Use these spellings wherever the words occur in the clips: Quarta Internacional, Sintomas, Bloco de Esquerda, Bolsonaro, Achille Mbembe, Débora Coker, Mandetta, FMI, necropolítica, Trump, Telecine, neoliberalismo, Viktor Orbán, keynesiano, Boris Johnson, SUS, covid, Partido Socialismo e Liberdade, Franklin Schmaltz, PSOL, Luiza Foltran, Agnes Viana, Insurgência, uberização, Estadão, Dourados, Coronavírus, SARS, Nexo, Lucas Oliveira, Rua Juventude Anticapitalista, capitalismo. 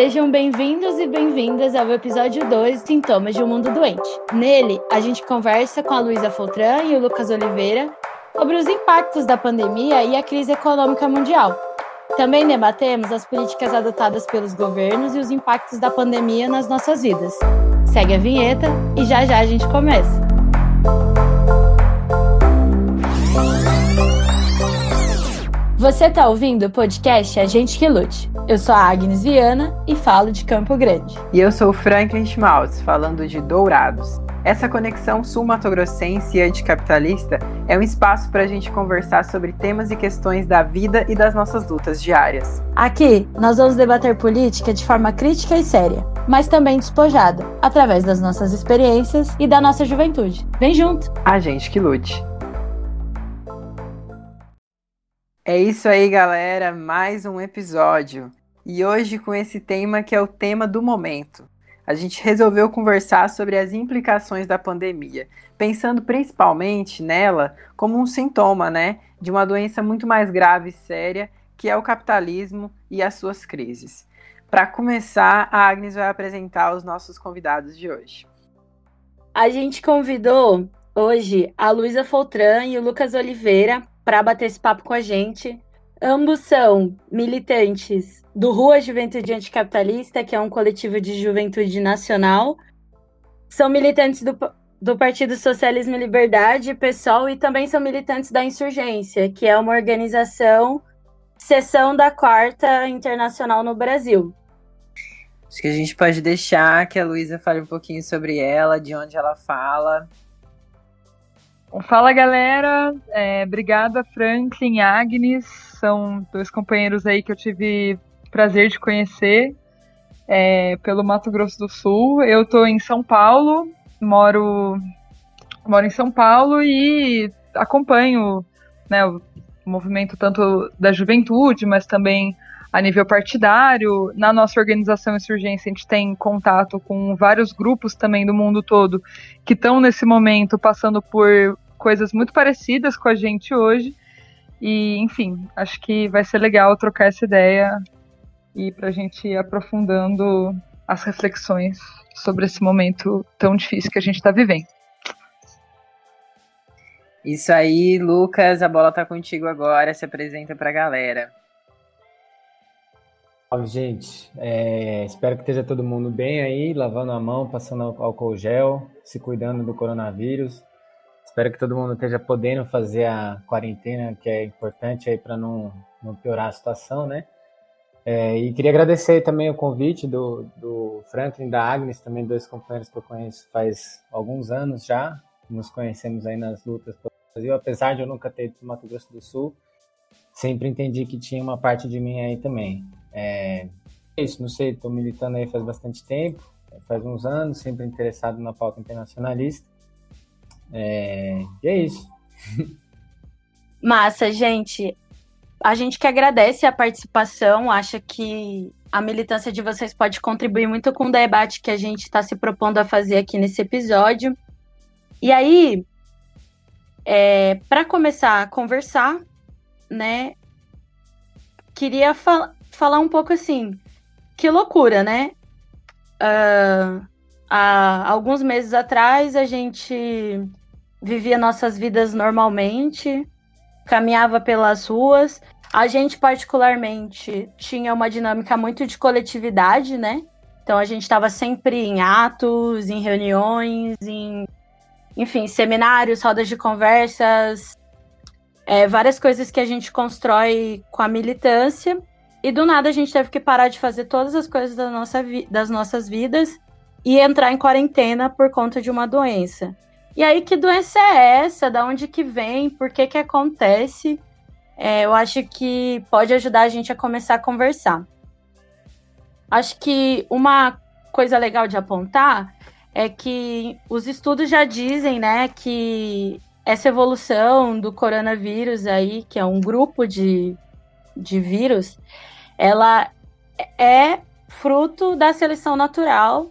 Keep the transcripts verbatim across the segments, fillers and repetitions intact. Sejam bem-vindos e bem-vindas ao episódio dois, Sintomas de um Mundo Doente. Nele, a gente conversa com a Luiza Foltran e o Lucas Oliveira sobre os impactos da pandemia e a crise econômica mundial. Também debatemos as políticas adotadas pelos governos e os impactos da pandemia nas nossas vidas. Segue a vinheta e já já a gente começa. Você está ouvindo o podcast A Gente Que Lute. Eu sou a Agnes Viana e falo de Campo Grande. E eu sou o Franklin Schmaltz, falando de Dourados. Essa conexão sul-matogrossense e anticapitalista é um espaço para a gente conversar sobre temas e questões da vida e das nossas lutas diárias. Aqui, nós vamos debater política de forma crítica e séria, mas também despojada, através das nossas experiências e da nossa juventude. Vem junto! A gente que lute! É isso aí, galera, mais um episódio. E hoje com esse tema que é o tema do momento. A gente resolveu conversar sobre as implicações da pandemia, pensando principalmente nela como um sintoma, né, de uma doença muito mais grave e séria, que é o capitalismo e as suas crises. Para começar, a Agnes vai apresentar os nossos convidados de hoje. A gente convidou hoje a Luiza Foltran e o Lucas Oliveira para bater esse papo com a gente. Ambos são militantes do Rua Juventude Anticapitalista, que é um coletivo de juventude nacional. São militantes do, do Partido Socialismo e Liberdade, PSOL, e também são militantes da Insurgência, que é uma organização, seção da Quarta Internacional no Brasil. Acho que a gente pode deixar que a Luiza fale um pouquinho sobre ela, de onde ela fala. Fala, galera, é, obrigada, Franklin, Agnes, são dois companheiros aí que eu tive prazer de conhecer é, pelo Mato Grosso do Sul. Eu tô em São Paulo, moro, moro em São Paulo e acompanho, né, o movimento tanto da juventude, mas também a nível partidário. Na nossa organização Insurgência, a gente tem contato com vários grupos também do mundo todo que estão nesse momento passando por coisas muito parecidas com a gente hoje. E, enfim, acho que vai ser legal trocar essa ideia e para a gente ir aprofundando as reflexões sobre esse momento tão difícil que a gente está vivendo. Isso aí, Lucas, a bola tá contigo agora, se apresenta para a galera. Salve, gente, é, espero que esteja todo mundo bem aí, lavando a mão, passando álcool gel, se cuidando do coronavírus. Espero que todo mundo esteja podendo fazer a quarentena, que é importante aí para não, não piorar a situação, né? É, e queria agradecer também o convite do, do Franklin, da Agnes, também dois companheiros que eu conheço faz alguns anos já. Nos conhecemos aí nas lutas pelo Brasil, apesar de eu nunca ter ido para o Mato Grosso do Sul, sempre entendi que tinha uma parte de mim aí também. É isso, não sei, estou militando aí faz bastante tempo, faz uns anos, sempre interessado na pauta internacionalista. É, e é isso. Massa, gente. A gente que agradece a participação, acha que a militância de vocês pode contribuir muito com o debate que a gente está se propondo a fazer aqui nesse episódio. E aí, é, para começar a conversar, né, queria falar. Falar um pouco assim, que loucura, né? Uh, há alguns meses atrás a gente vivia nossas vidas normalmente, caminhava pelas ruas. A gente particularmente tinha uma dinâmica muito de coletividade, né? Então a gente estava sempre em atos, em reuniões, em, enfim, seminários, rodas de conversas, é, várias coisas que a gente constrói com a militância. E do nada a gente teve que parar de fazer todas as coisas da nossa vi- das nossas vidas e entrar em quarentena por conta de uma doença. E aí, que doença é essa? Da onde que vem? Por que que acontece? É, eu acho que pode ajudar a gente a começar a conversar. Acho que uma coisa legal de apontar é que os estudos já dizem, né, que essa evolução do coronavírus aí, que é um grupo de... de vírus, ela é fruto da seleção natural,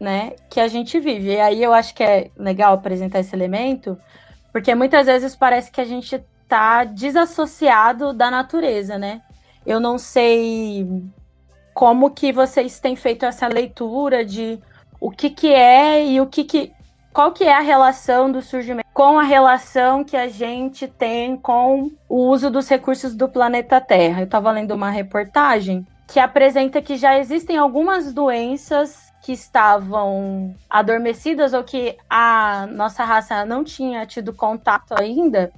né, que a gente vive. E aí eu acho que é legal apresentar esse elemento, porque muitas vezes parece que a gente tá desassociado da natureza, né? Eu não sei como que vocês têm feito essa leitura de o que que é e o que que, qual que é a relação do surgimento com a relação que a gente tem com o uso dos recursos do planeta Terra. Eu estava lendo uma reportagem que apresenta que já existem algumas doenças que estavam adormecidas ou que a nossa raça não tinha tido contato ainda,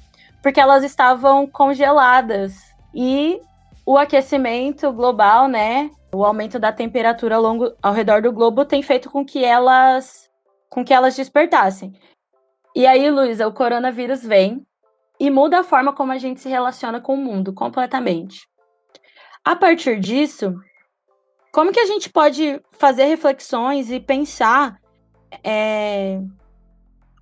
porque elas estavam congeladas. E o aquecimento global, né, o aumento da temperatura ao, longo, ao redor do globo tem feito com que elas, com que elas despertassem. E aí, Luiza, o coronavírus vem e muda a forma como a gente se relaciona com o mundo completamente. A partir disso, como que a gente pode fazer reflexões e pensar é,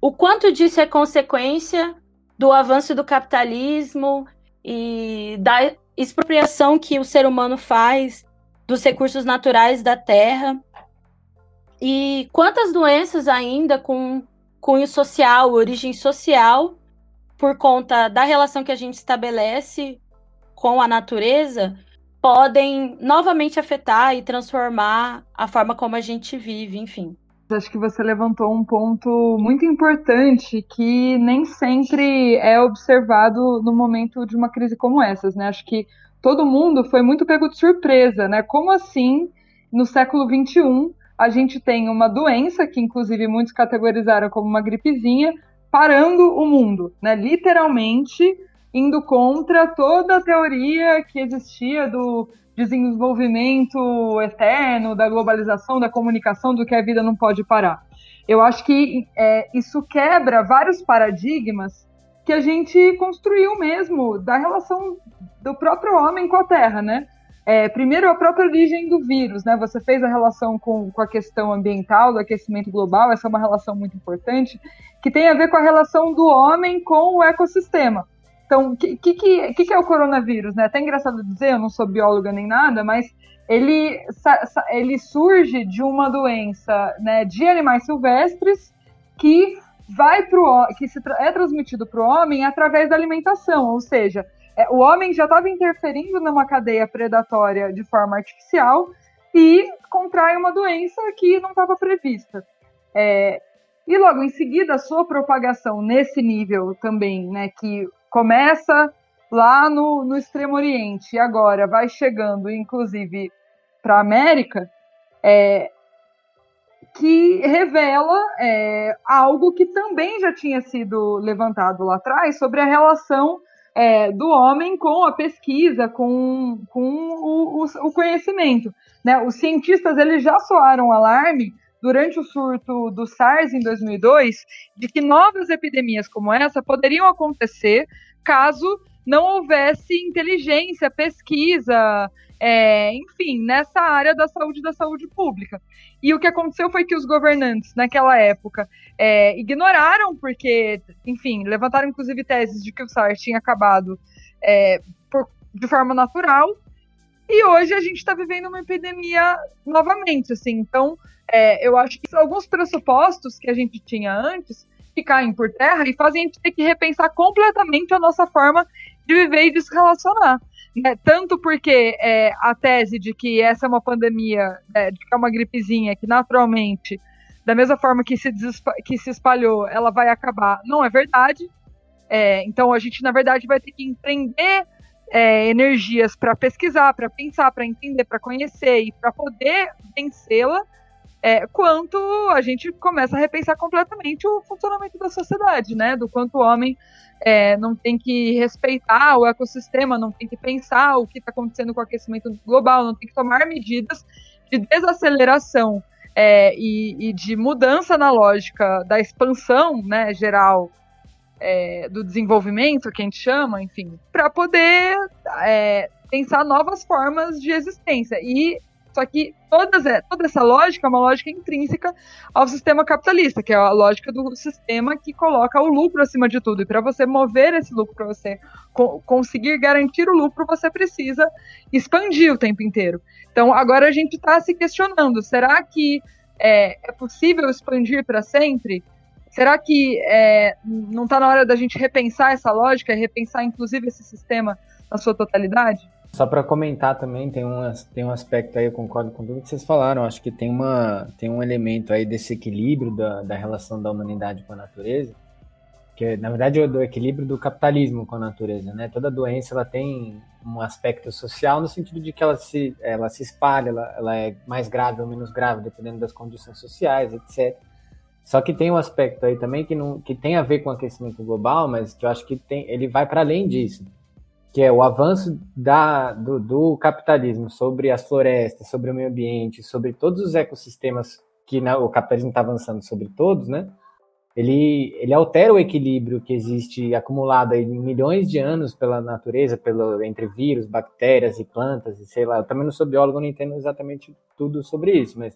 o quanto disso é consequência do avanço do capitalismo e da expropriação que o ser humano faz dos recursos naturais da Terra? E quantas doenças ainda com cunho social, origem social, por conta da relação que a gente estabelece com a natureza, podem novamente afetar e transformar a forma como a gente vive, enfim. Acho que você levantou um ponto muito importante que nem sempre é observado no momento de uma crise como essas, né? Acho que todo mundo foi muito pego de surpresa, né? Como assim, no século vinte e um, a gente tem uma doença, que inclusive muitos categorizaram como uma gripezinha, parando o mundo, né? Literalmente indo contra toda a teoria que existia do desenvolvimento eterno, da globalização, da comunicação, do que a vida não pode parar. Eu acho que é, isso quebra vários paradigmas que a gente construiu mesmo da relação do próprio homem com a Terra, né? É, primeiro, a própria origem do vírus, né? Você fez a relação com, com a questão ambiental, do aquecimento global, essa é uma relação muito importante, que tem a ver com a relação do homem com o ecossistema. Então, o que, que, que, que é o coronavírus, né? Até engraçado dizer, eu não sou bióloga nem nada, mas ele, ele surge de uma doença, né, de animais silvestres que, vai pro, que se, é transmitido para o homem através da alimentação, ou seja, é, o homem já estava interferindo numa cadeia predatória de forma artificial e contrai uma doença que não estava prevista. É, e logo em seguida, a sua propagação nesse nível também, né, que começa lá no, no Extremo Oriente e agora vai chegando, inclusive, para a América, é, que revela é, algo que também já tinha sido levantado lá atrás sobre a relação é, do homem com a pesquisa, com, com o, o, o conhecimento, né? Os cientistas eles já soaram alarme durante o surto do SARS em dois mil e dois, de que novas epidemias como essa poderiam acontecer caso não houvesse inteligência, pesquisa, é, enfim, nessa área da saúde, da saúde pública. E o que aconteceu foi que os governantes, naquela época, é, ignoraram, porque, enfim, levantaram inclusive teses de que o SARS tinha acabado é, por, de forma natural, e hoje a gente está vivendo uma epidemia novamente, assim, então... É, eu acho que alguns pressupostos que a gente tinha antes ficarem por terra e fazem a gente ter que repensar completamente a nossa forma de viver e de se relacionar, né? Tanto porque é, a tese de que essa é uma pandemia, é, de que é uma gripezinha que naturalmente, da mesma forma que se, desespa- que se espalhou, ela vai acabar, não é verdade. É, então a gente, na verdade, vai ter que empreender é, energias para pesquisar, para pensar, para entender, para conhecer e para poder vencê-la. É, quanto a gente começa a repensar completamente o funcionamento da sociedade, né? Do quanto o homem é, não tem que respeitar o ecossistema, não tem que pensar o que está acontecendo com o aquecimento global, não tem que tomar medidas de desaceleração é, e, e de mudança na lógica da expansão, né, geral é, do desenvolvimento, que a gente chama, enfim, para poder é, pensar novas formas de existência. E Só que todas, toda essa lógica é uma lógica intrínseca ao sistema capitalista, que é a lógica do sistema que coloca o lucro acima de tudo. E para você mover esse lucro, para você co- conseguir garantir o lucro, você precisa expandir o tempo inteiro. Então, agora a gente está se questionando, será que é, é possível expandir para sempre? Será que é, não está na hora da gente repensar essa lógica e repensar, inclusive, esse sistema na sua totalidade? Só para comentar também, tem um, tem um aspecto aí, eu concordo com tudo que vocês falaram, acho que tem, uma, tem um elemento aí desse equilíbrio da, da relação da humanidade com a natureza, que na verdade é do equilíbrio do capitalismo com a natureza, né? Toda doença ela tem um aspecto social no sentido de que ela se, ela se espalha, ela, ela é mais grave ou menos grave, dependendo das condições sociais, etcétera. Só que tem um aspecto aí também que, não, que tem a ver com o aquecimento global, mas que eu acho que tem, ele vai para além disso, que é o avanço da, do, do capitalismo sobre as florestas, sobre o meio ambiente, sobre todos os ecossistemas que na, o capitalismo está avançando sobre todos, né? Ele, ele altera o equilíbrio que existe acumulado aí em milhões de anos pela natureza, pelo, entre vírus, bactérias e plantas, e sei lá, eu também não sou biólogo, não entendo exatamente tudo sobre isso, mas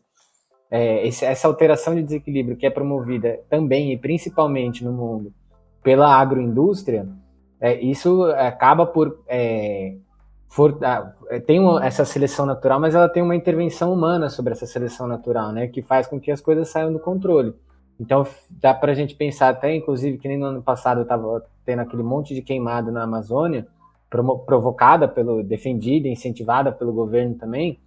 É, essa alteração de desequilíbrio que é promovida também e principalmente no mundo pela agroindústria, é, isso acaba por, é, for, tem uma, essa seleção natural, mas ela tem uma intervenção humana sobre essa seleção natural, né, que faz com que as coisas saiam do controle. Então dá pra gente pensar até, inclusive, que nem no ano passado eu tava tendo aquele monte de queimada na Amazônia, provocada pelo, defendida, incentivada pelo governo também.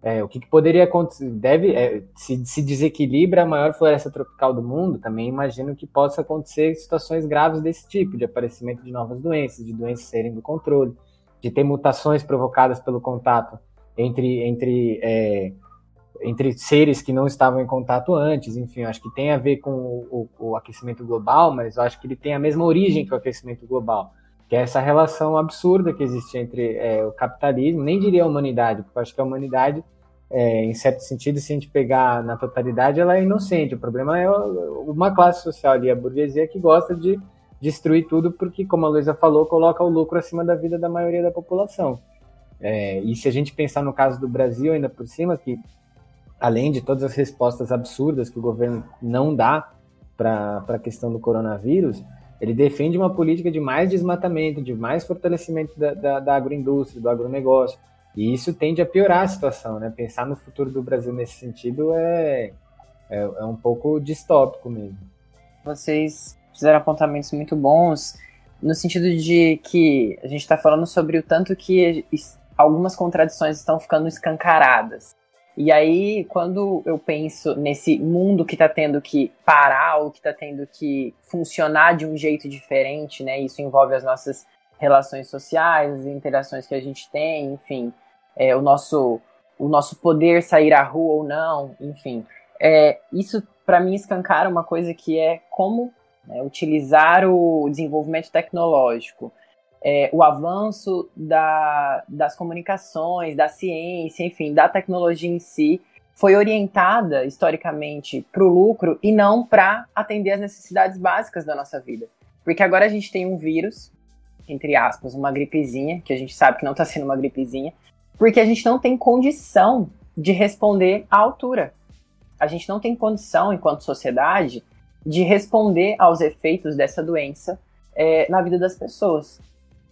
É, o que, que poderia acontecer? Deve, é, se, se desequilibra a maior floresta tropical do mundo, também imagino que possa acontecer situações graves desse tipo, de aparecimento de novas doenças, de doenças serem do controle, de ter mutações provocadas pelo contato entre, entre, é, entre seres que não estavam em contato antes. Enfim, acho que tem a ver com o, o, o aquecimento global, mas eu acho que ele tem a mesma origem que o aquecimento global, que é essa relação absurda que existe entre é, o capitalismo, nem diria a humanidade, porque eu acho que a humanidade, é, em certo sentido, se a gente pegar na totalidade, ela é inocente. O problema é uma classe social ali, a burguesia, que gosta de destruir tudo porque, como a Luiza falou, coloca o lucro acima da vida da maioria da população. É, e se a gente pensar no caso do Brasil, ainda por cima, que além de todas as respostas absurdas que o governo não dá para a questão do coronavírus, ele defende uma política de mais desmatamento, de mais fortalecimento da, da, da agroindústria, do agronegócio, e isso tende a piorar a situação, né? Pensar no futuro do Brasil nesse sentido é, é, é um pouco distópico mesmo. Vocês fizeram apontamentos muito bons, no sentido de que a gente está falando sobre o tanto que algumas contradições estão ficando escancaradas. E aí, quando eu penso nesse mundo que está tendo que parar ou que está tendo que funcionar de um jeito diferente, né? Isso envolve as nossas relações sociais, as interações que a gente tem, enfim, é, o, nosso, o nosso poder sair à rua ou não, enfim. É, isso, para mim, escancara uma coisa que é como, né, utilizar o desenvolvimento tecnológico, É, o avanço da, das comunicações, da ciência, enfim, da tecnologia em si, foi orientada historicamente para o lucro e não para atender as necessidades básicas da nossa vida. Porque agora a gente tem um vírus, entre aspas, uma gripezinha, que a gente sabe que não está sendo uma gripezinha, porque a gente não tem condição de responder à altura. A gente não tem condição, enquanto sociedade, de responder aos efeitos dessa doença, é, na vida das pessoas.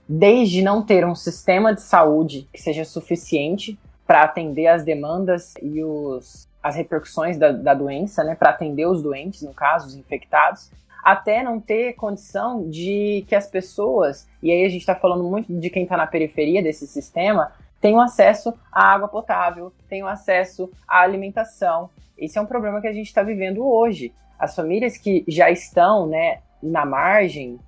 Desde não ter um sistema de saúde que seja suficiente para atender as demandas e os, as repercussões da, da doença, né, para atender os doentes, no caso, os infectados, até não ter condição de que as pessoas, e aí a gente está falando muito de quem está na periferia desse sistema, tenham acesso à água potável, tenham acesso à alimentação. Esse é um problema que a gente está vivendo hoje. As famílias que já estão, né, na margem,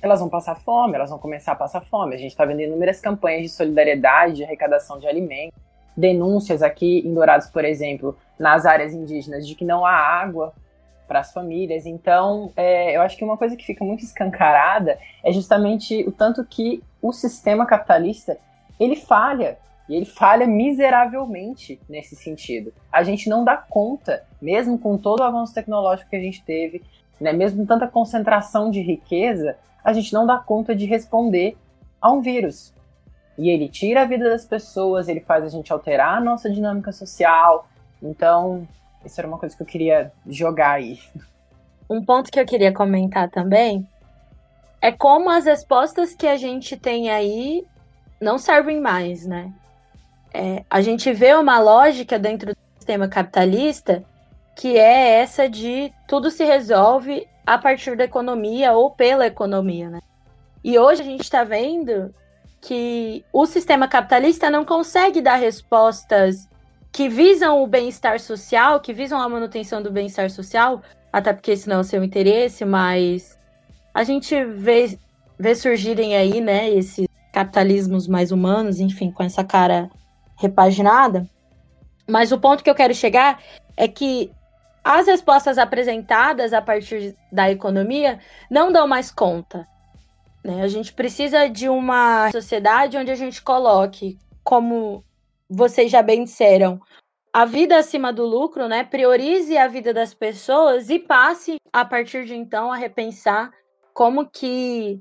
elas vão passar fome, elas vão começar a passar fome. A gente está vendo inúmeras campanhas de solidariedade, de arrecadação de alimentos, denúncias aqui em Dourados, por exemplo, nas áreas indígenas, de que não há água para as famílias. Então, é, eu acho que uma coisa que fica muito escancarada é justamente o tanto que o sistema capitalista, ele falha, e ele falha miseravelmente nesse sentido. A gente não dá conta, mesmo com todo o avanço tecnológico que a gente teve, né, mesmo tanta concentração de riqueza, a gente não dá conta de responder a um vírus. E ele tira a vida das pessoas, ele faz a gente alterar a nossa dinâmica social. Então, isso era uma coisa que eu queria jogar aí. Um ponto que eu queria comentar também é como as respostas que a gente tem aí não servem mais, né? É, a gente vê uma lógica dentro do sistema capitalista que é essa de tudo se resolve a partir da economia ou pela economia, né? E hoje a gente está vendo que o sistema capitalista não consegue dar respostas que visam o bem-estar social, que visam a manutenção do bem-estar social, até porque esse não é o seu interesse, mas a gente vê, vê surgirem aí, né, esses capitalismos mais humanos, enfim, com essa cara repaginada. Mas o ponto que eu quero chegar é que as respostas apresentadas a partir da economia não dão mais conta, né? A gente precisa de uma sociedade onde a gente coloque, como vocês já bem disseram, a vida acima do lucro, né? Priorize a vida das pessoas e passe, a partir de então, a repensar como que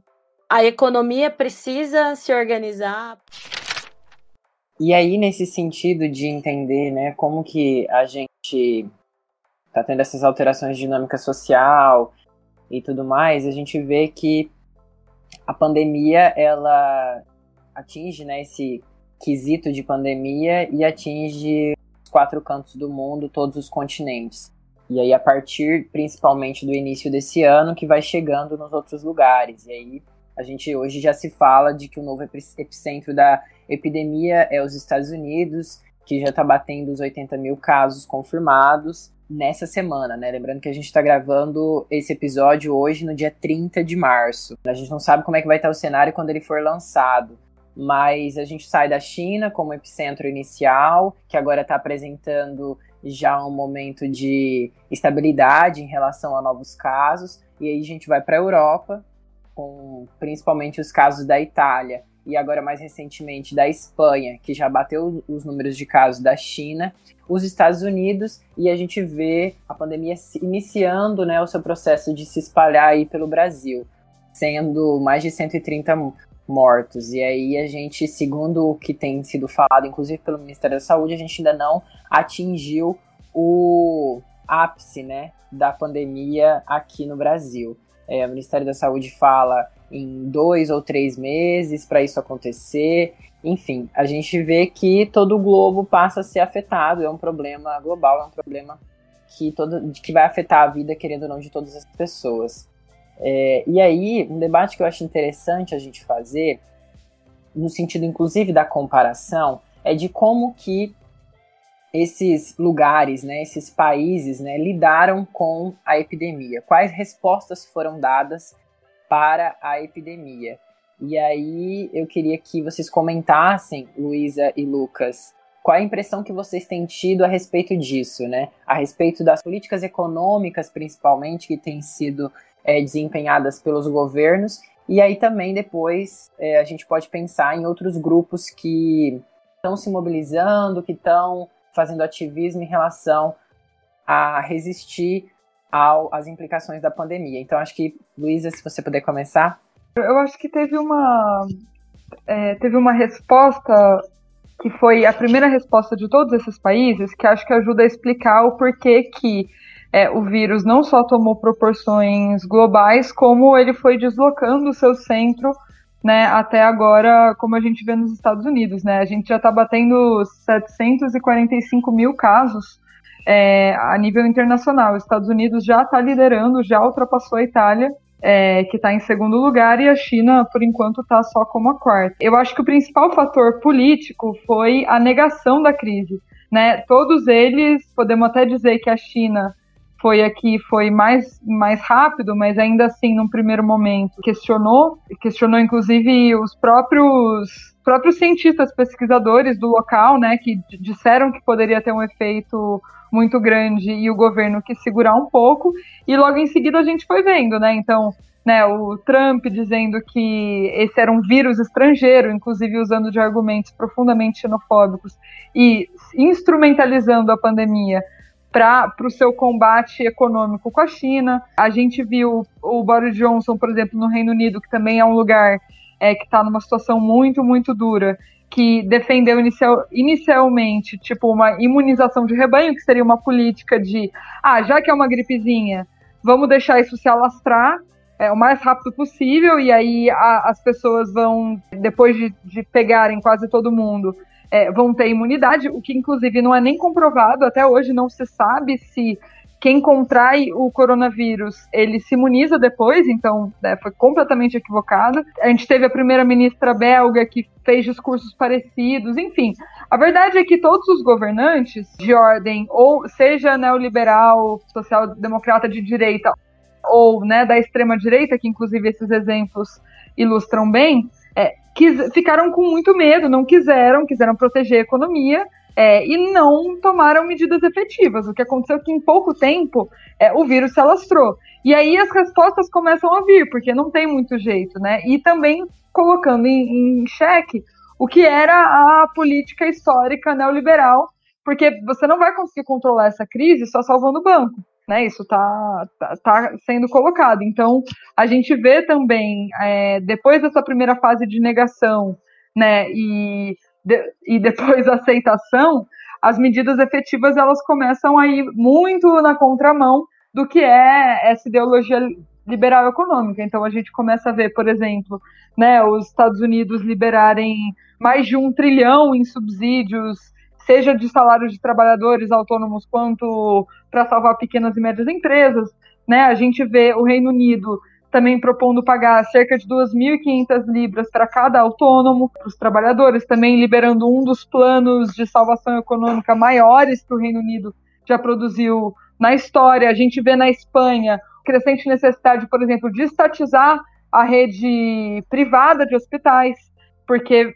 a economia precisa se organizar. E aí, nesse sentido de entender, né, como que a gente está tendo essas alterações de dinâmica social e tudo mais, a gente vê que a pandemia, ela atinge, né, esse quesito de pandemia e atinge os quatro cantos do mundo, todos os continentes. E aí, a partir, principalmente, do início desse ano, que vai chegando nos outros lugares. E aí, a gente hoje já se fala de que o novo epicentro da epidemia é os Estados Unidos, que já está batendo os oitenta mil casos confirmados nessa semana, né? Lembrando que a gente está gravando esse episódio hoje, no dia trinta de março. A gente não sabe como é que vai estar o cenário quando ele for lançado, mas a gente sai da China como epicentro inicial, que agora está apresentando já um momento de estabilidade em relação a novos casos, e aí a gente vai para a Europa, com principalmente os casos da Itália e agora mais recentemente da Espanha, que já bateu os números de casos da China, os Estados Unidos, e a gente vê a pandemia iniciando, né, o seu processo de se espalhar aí pelo Brasil, sendo mais de cento e trinta mortos. E aí a gente, segundo o que tem sido falado, inclusive pelo Ministério da Saúde, a gente ainda não atingiu o ápice, né, da pandemia aqui no Brasil. É, o Ministério da Saúde fala em dois ou três meses para isso acontecer. Enfim, a gente vê que todo o globo passa a ser afetado. É um problema global, é um problema que, todo, que vai afetar a vida, querendo ou não, de todas as pessoas. É, e aí, um debate que eu acho interessante a gente fazer, no sentido, inclusive, da comparação, é de como que esses lugares, né, esses países, né, lidaram com a epidemia. Quais respostas foram dadas para a epidemia? E aí eu queria que vocês comentassem, Luiza e Lucas, qual a impressão que vocês têm tido a respeito disso, né? A respeito das políticas econômicas, principalmente, que têm sido é, desempenhadas pelos governos. E aí também depois é, a gente pode pensar em outros grupos que estão se mobilizando, que estão fazendo ativismo em relação a resistir ao, às implicações da pandemia. Então, acho que, Luiza, se você puder começar. Eu acho que teve uma, é, teve uma resposta que foi a primeira resposta de todos esses países, que acho que ajuda a explicar o porquê que é, o vírus não só tomou proporções globais, como ele foi deslocando o seu centro, né, até agora, como a gente vê nos Estados Unidos, né, a gente já está batendo setecentos e quarenta e cinco mil casos é, a nível internacional. Os Estados Unidos já está liderando, já ultrapassou a Itália, é, que está em segundo lugar, e a China, por enquanto, está só como a quarta. Eu acho que o principal fator político foi a negação da crise, né, todos eles, podemos até dizer que a China foi aqui, foi mais, mais rápido, mas ainda assim, num primeiro momento, questionou, questionou inclusive os próprios, próprios cientistas, pesquisadores do local, né, que d- disseram que poderia ter um efeito muito grande e o governo quis segurar um pouco, e logo em seguida a gente foi vendo, né, então, né, o Trump dizendo que esse era um vírus estrangeiro, inclusive usando de argumentos profundamente xenofóbicos e instrumentalizando a pandemia para o seu combate econômico com a China. A gente viu o Boris Johnson, por exemplo, no Reino Unido, que também é um lugar é, que está numa situação muito, muito dura, que defendeu inicial, inicialmente tipo, uma imunização de rebanho, que seria uma política de, ah, já que é uma gripezinha, vamos deixar isso se alastrar é, o mais rápido possível, e aí a, as pessoas vão, depois de, de pegarem quase todo mundo, É, vão ter imunidade, o que inclusive não é nem comprovado, até hoje não se sabe se quem contrai o coronavírus, ele se imuniza depois, então né, foi completamente equivocado. A gente teve a primeira-ministra belga que fez discursos parecidos, enfim. A verdade é que todos os governantes de ordem, ou seja neoliberal, social-democrata de direita, ou né, da extrema-direita, que inclusive esses exemplos ilustram bem, é, quis, ficaram com muito medo, não quiseram, quiseram proteger a economia, É, e não tomaram medidas efetivas. O que aconteceu é que em pouco tempo é, o vírus se alastrou. E aí as respostas começam a vir, porque não tem muito jeito, né? E também colocando em, em xeque o que era a política histórica neoliberal, porque você não vai conseguir controlar essa crise só salvando o banco, né? Isso está tá, tá sendo colocado. Então, a gente vê também, é, depois dessa primeira fase de negação, né? E... De, e depois a aceitação, as medidas efetivas elas começam a ir muito na contramão do que é essa ideologia liberal econômica. Então a gente começa a ver, por exemplo, né, os Estados Unidos liberarem mais de um trilhão em subsídios, seja de salários de trabalhadores autônomos quanto para salvar pequenas e médias empresas. Né? A gente vê o Reino Unido também propondo pagar cerca de duas mil e quinhentas libras para cada autônomo, para os trabalhadores, também liberando um dos planos de salvação econômica maiores que o Reino Unido já produziu na história. A gente vê na Espanha crescente necessidade, por exemplo, de estatizar a rede privada de hospitais, porque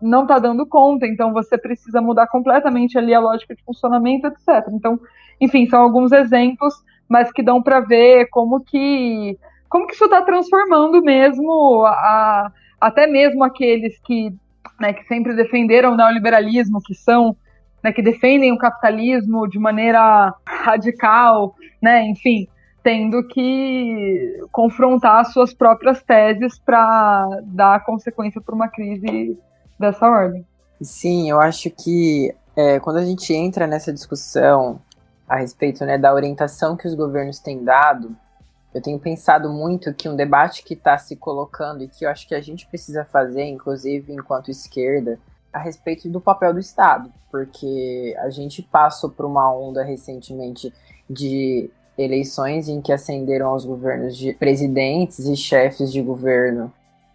não está dando conta, então você precisa mudar completamente ali a lógica de funcionamento, etcétera. Então, enfim, são alguns exemplos, mas que dão para ver como que Como que isso está transformando mesmo, a, até mesmo aqueles que, né, que sempre defenderam o neoliberalismo, que são, né, que defendem o capitalismo de maneira radical, né, enfim, tendo que confrontar suas próprias teses para dar consequência para uma crise dessa ordem. Sim, eu acho que é, quando a gente entra nessa discussão a respeito, né, da orientação que os governos têm dado, eu tenho pensado muito que um debate que está se colocando e que eu acho que a gente precisa fazer, inclusive enquanto esquerda, a respeito do papel do Estado, porque a gente passou por uma onda recentemente de eleições em que ascenderam aos governos de presidentes e chefes de governo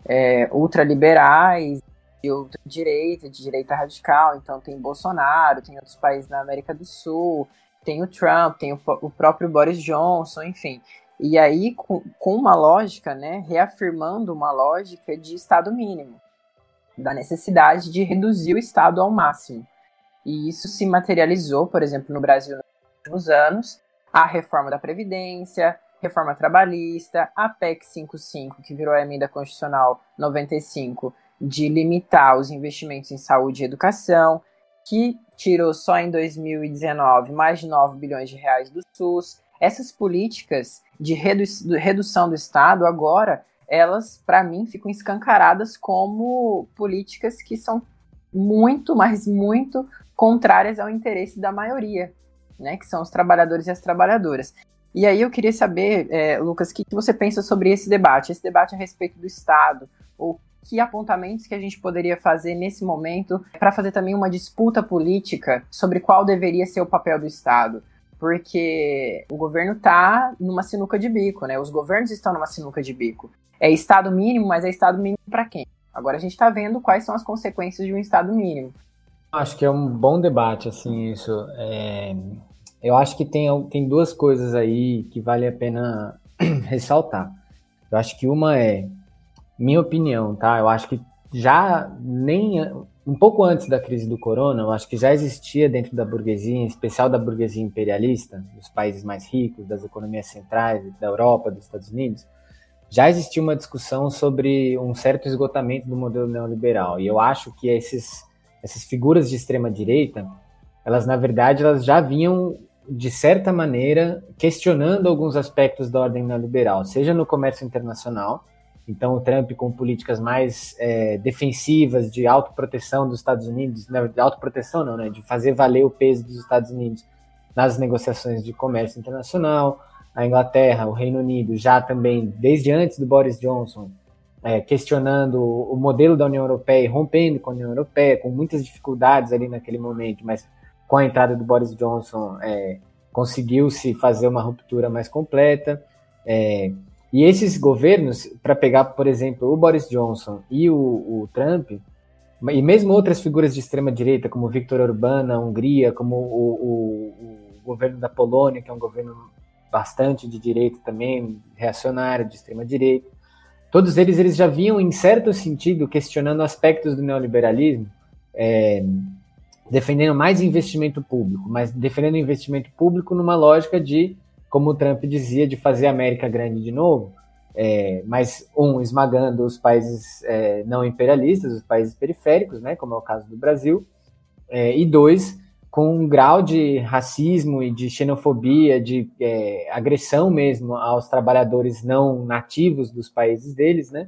é, ultraliberais, de outra direita, de direita radical. Então tem Bolsonaro, tem outros países na América do Sul, tem o Trump, tem o, o próprio Boris Johnson, enfim... E aí, com uma lógica, né, reafirmando uma lógica de Estado mínimo, da necessidade de reduzir o Estado ao máximo. E isso se materializou, por exemplo, no Brasil nos últimos anos, a reforma da Previdência, reforma trabalhista, a P E C cinquenta e cinco, que virou a emenda constitucional noventa e cinco, de limitar os investimentos em saúde e educação, que tirou só em dois mil e dezenove mais de nove bilhões de reais do SUS. Essas políticas de redução do Estado, agora, elas, para mim, ficam escancaradas como políticas que são muito, mas muito contrárias ao interesse da maioria, né, que são os trabalhadores e as trabalhadoras. E aí eu queria saber, é, Lucas, o que você pensa sobre esse debate, esse debate a respeito do Estado, ou que apontamentos que a gente poderia fazer nesse momento para fazer também uma disputa política sobre qual deveria ser o papel do Estado. Porque o governo está numa sinuca de bico, né? Os governos estão numa sinuca de bico. É Estado mínimo, mas é Estado mínimo para quem? Agora a gente está vendo quais são as consequências de um Estado mínimo. Acho que é um bom debate, assim, isso. É... Eu acho que tem, tem duas coisas aí que vale a pena ressaltar. Eu acho que uma é, minha opinião, tá? Eu acho que já nem... Um pouco antes da crise do corona, eu acho que já existia dentro da burguesia, em especial da burguesia imperialista, dos países mais ricos, das economias centrais, da Europa, dos Estados Unidos, já existia uma discussão sobre um certo esgotamento do modelo neoliberal. E eu acho que esses, essas figuras de extrema-direita, elas, na verdade, elas já vinham, de certa maneira, questionando alguns aspectos da ordem neoliberal, seja no comércio internacional. Então, o Trump com políticas mais é, defensivas de autoproteção dos Estados Unidos, de autoproteção não, né, de fazer valer o peso dos Estados Unidos nas negociações de comércio internacional, a Inglaterra, o Reino Unido, já também, desde antes do Boris Johnson, é, questionando o modelo da União Europeia e rompendo com a União Europeia, com muitas dificuldades ali naquele momento, mas com a entrada do Boris Johnson, é, conseguiu-se fazer uma ruptura mais completa. É, e esses governos, para pegar, por exemplo, o Boris Johnson e o, o Trump, e mesmo outras figuras de extrema-direita, como Viktor Orbán na Hungria, como o, o, o governo da Polônia, que é um governo bastante de direita também, reacionário, de extrema-direita, todos eles, eles já vinham, em certo sentido, questionando aspectos do neoliberalismo, é, defendendo mais investimento público, mas defendendo investimento público numa lógica de, como o Trump dizia, de fazer a América grande de novo, é, mas, um, esmagando os países é, não imperialistas, os países periféricos, né, como é o caso do Brasil, é, e, dois, com um grau de racismo e de xenofobia, de é, agressão mesmo aos trabalhadores não nativos dos países deles, né,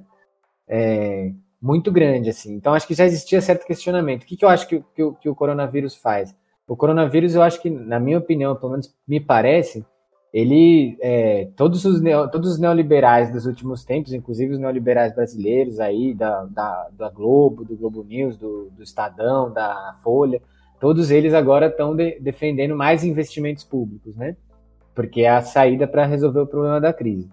é, muito grande, assim. Então, acho que já existia certo questionamento. O que, que eu acho que, que, que o coronavírus faz? O coronavírus, eu acho que, na minha opinião, pelo menos me parece, ele, é, todos, os neo, todos os neoliberais dos últimos tempos, inclusive os neoliberais brasileiros aí, da, da, da Globo, do Globo News, do, do Estadão, da Folha, todos eles agora estão de, defendendo mais investimentos públicos, né? Porque é a saída para resolver o problema da crise.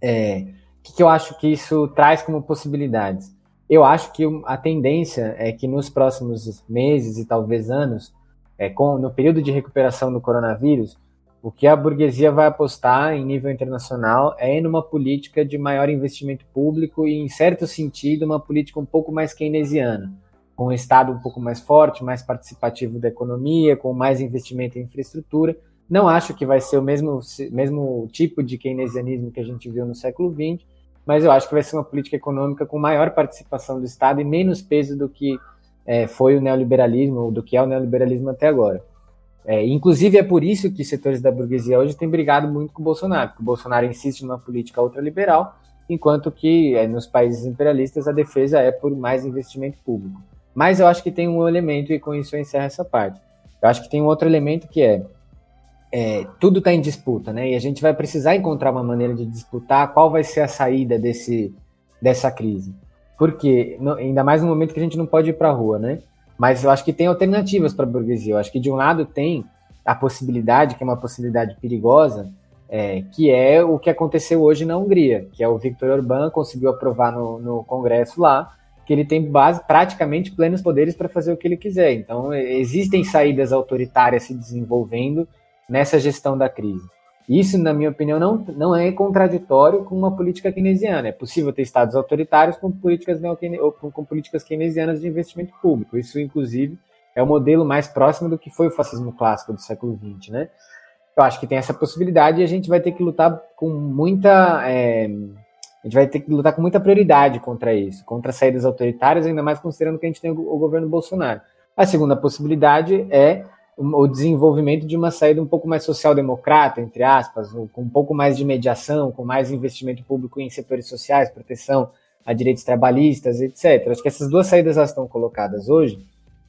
É... O que, que eu acho que isso traz como possibilidades? Eu acho que a tendência é que nos próximos meses e talvez anos, é, com, no período de recuperação do coronavírus, o que a burguesia vai apostar em nível internacional é numa política de maior investimento público e, em certo sentido, uma política um pouco mais keynesiana, com um Estado um pouco mais forte, mais participativo da economia, com mais investimento em infraestrutura. Não acho que vai ser o mesmo, mesmo tipo de keynesianismo que a gente viu no século vinte, mas eu acho que vai ser uma política econômica com maior participação do Estado e menos peso do que é, foi o neoliberalismo, ou do que é o neoliberalismo até agora. É, inclusive, é por isso que setores da burguesia hoje têm brigado muito com o Bolsonaro, porque o Bolsonaro insiste numa política ultraliberal, enquanto que é, nos países imperialistas a defesa é por mais investimento público. Mas eu acho que tem um elemento, e com isso eu encerro essa parte, eu acho que tem um outro elemento que é, É, tudo está em disputa, né? E a gente vai precisar encontrar uma maneira de disputar qual vai ser a saída desse, dessa crise. Porque, no, ainda mais no momento que a gente não pode ir para a rua, né? Mas eu acho que tem alternativas para a burguesia. Eu acho que, de um lado, tem a possibilidade, que é uma possibilidade perigosa, é, que é o que aconteceu hoje na Hungria, que é o Viktor Orbán conseguiu aprovar no, no Congresso lá, que ele tem base, praticamente plenos poderes para fazer o que ele quiser. Então, existem saídas autoritárias se desenvolvendo nessa gestão da crise. Isso, na minha opinião, não, não é contraditório com uma política keynesiana. É possível ter estados autoritários com políticas, com políticas keynesianas de investimento público. Isso, inclusive, é o modelo mais próximo do que foi o fascismo clássico do século vinte, né? Eu acho que tem essa possibilidade e a gente vai ter que lutar com muita... É, a gente vai ter que lutar com muita prioridade contra isso, contra saídas autoritárias, ainda mais considerando que a gente tem o governo Bolsonaro. A segunda possibilidade é o desenvolvimento de uma saída um pouco mais social-democrata, entre aspas, com um pouco mais de mediação, com mais investimento público em setores sociais, proteção a direitos trabalhistas, etcétera. Acho que essas duas saídas já estão colocadas hoje,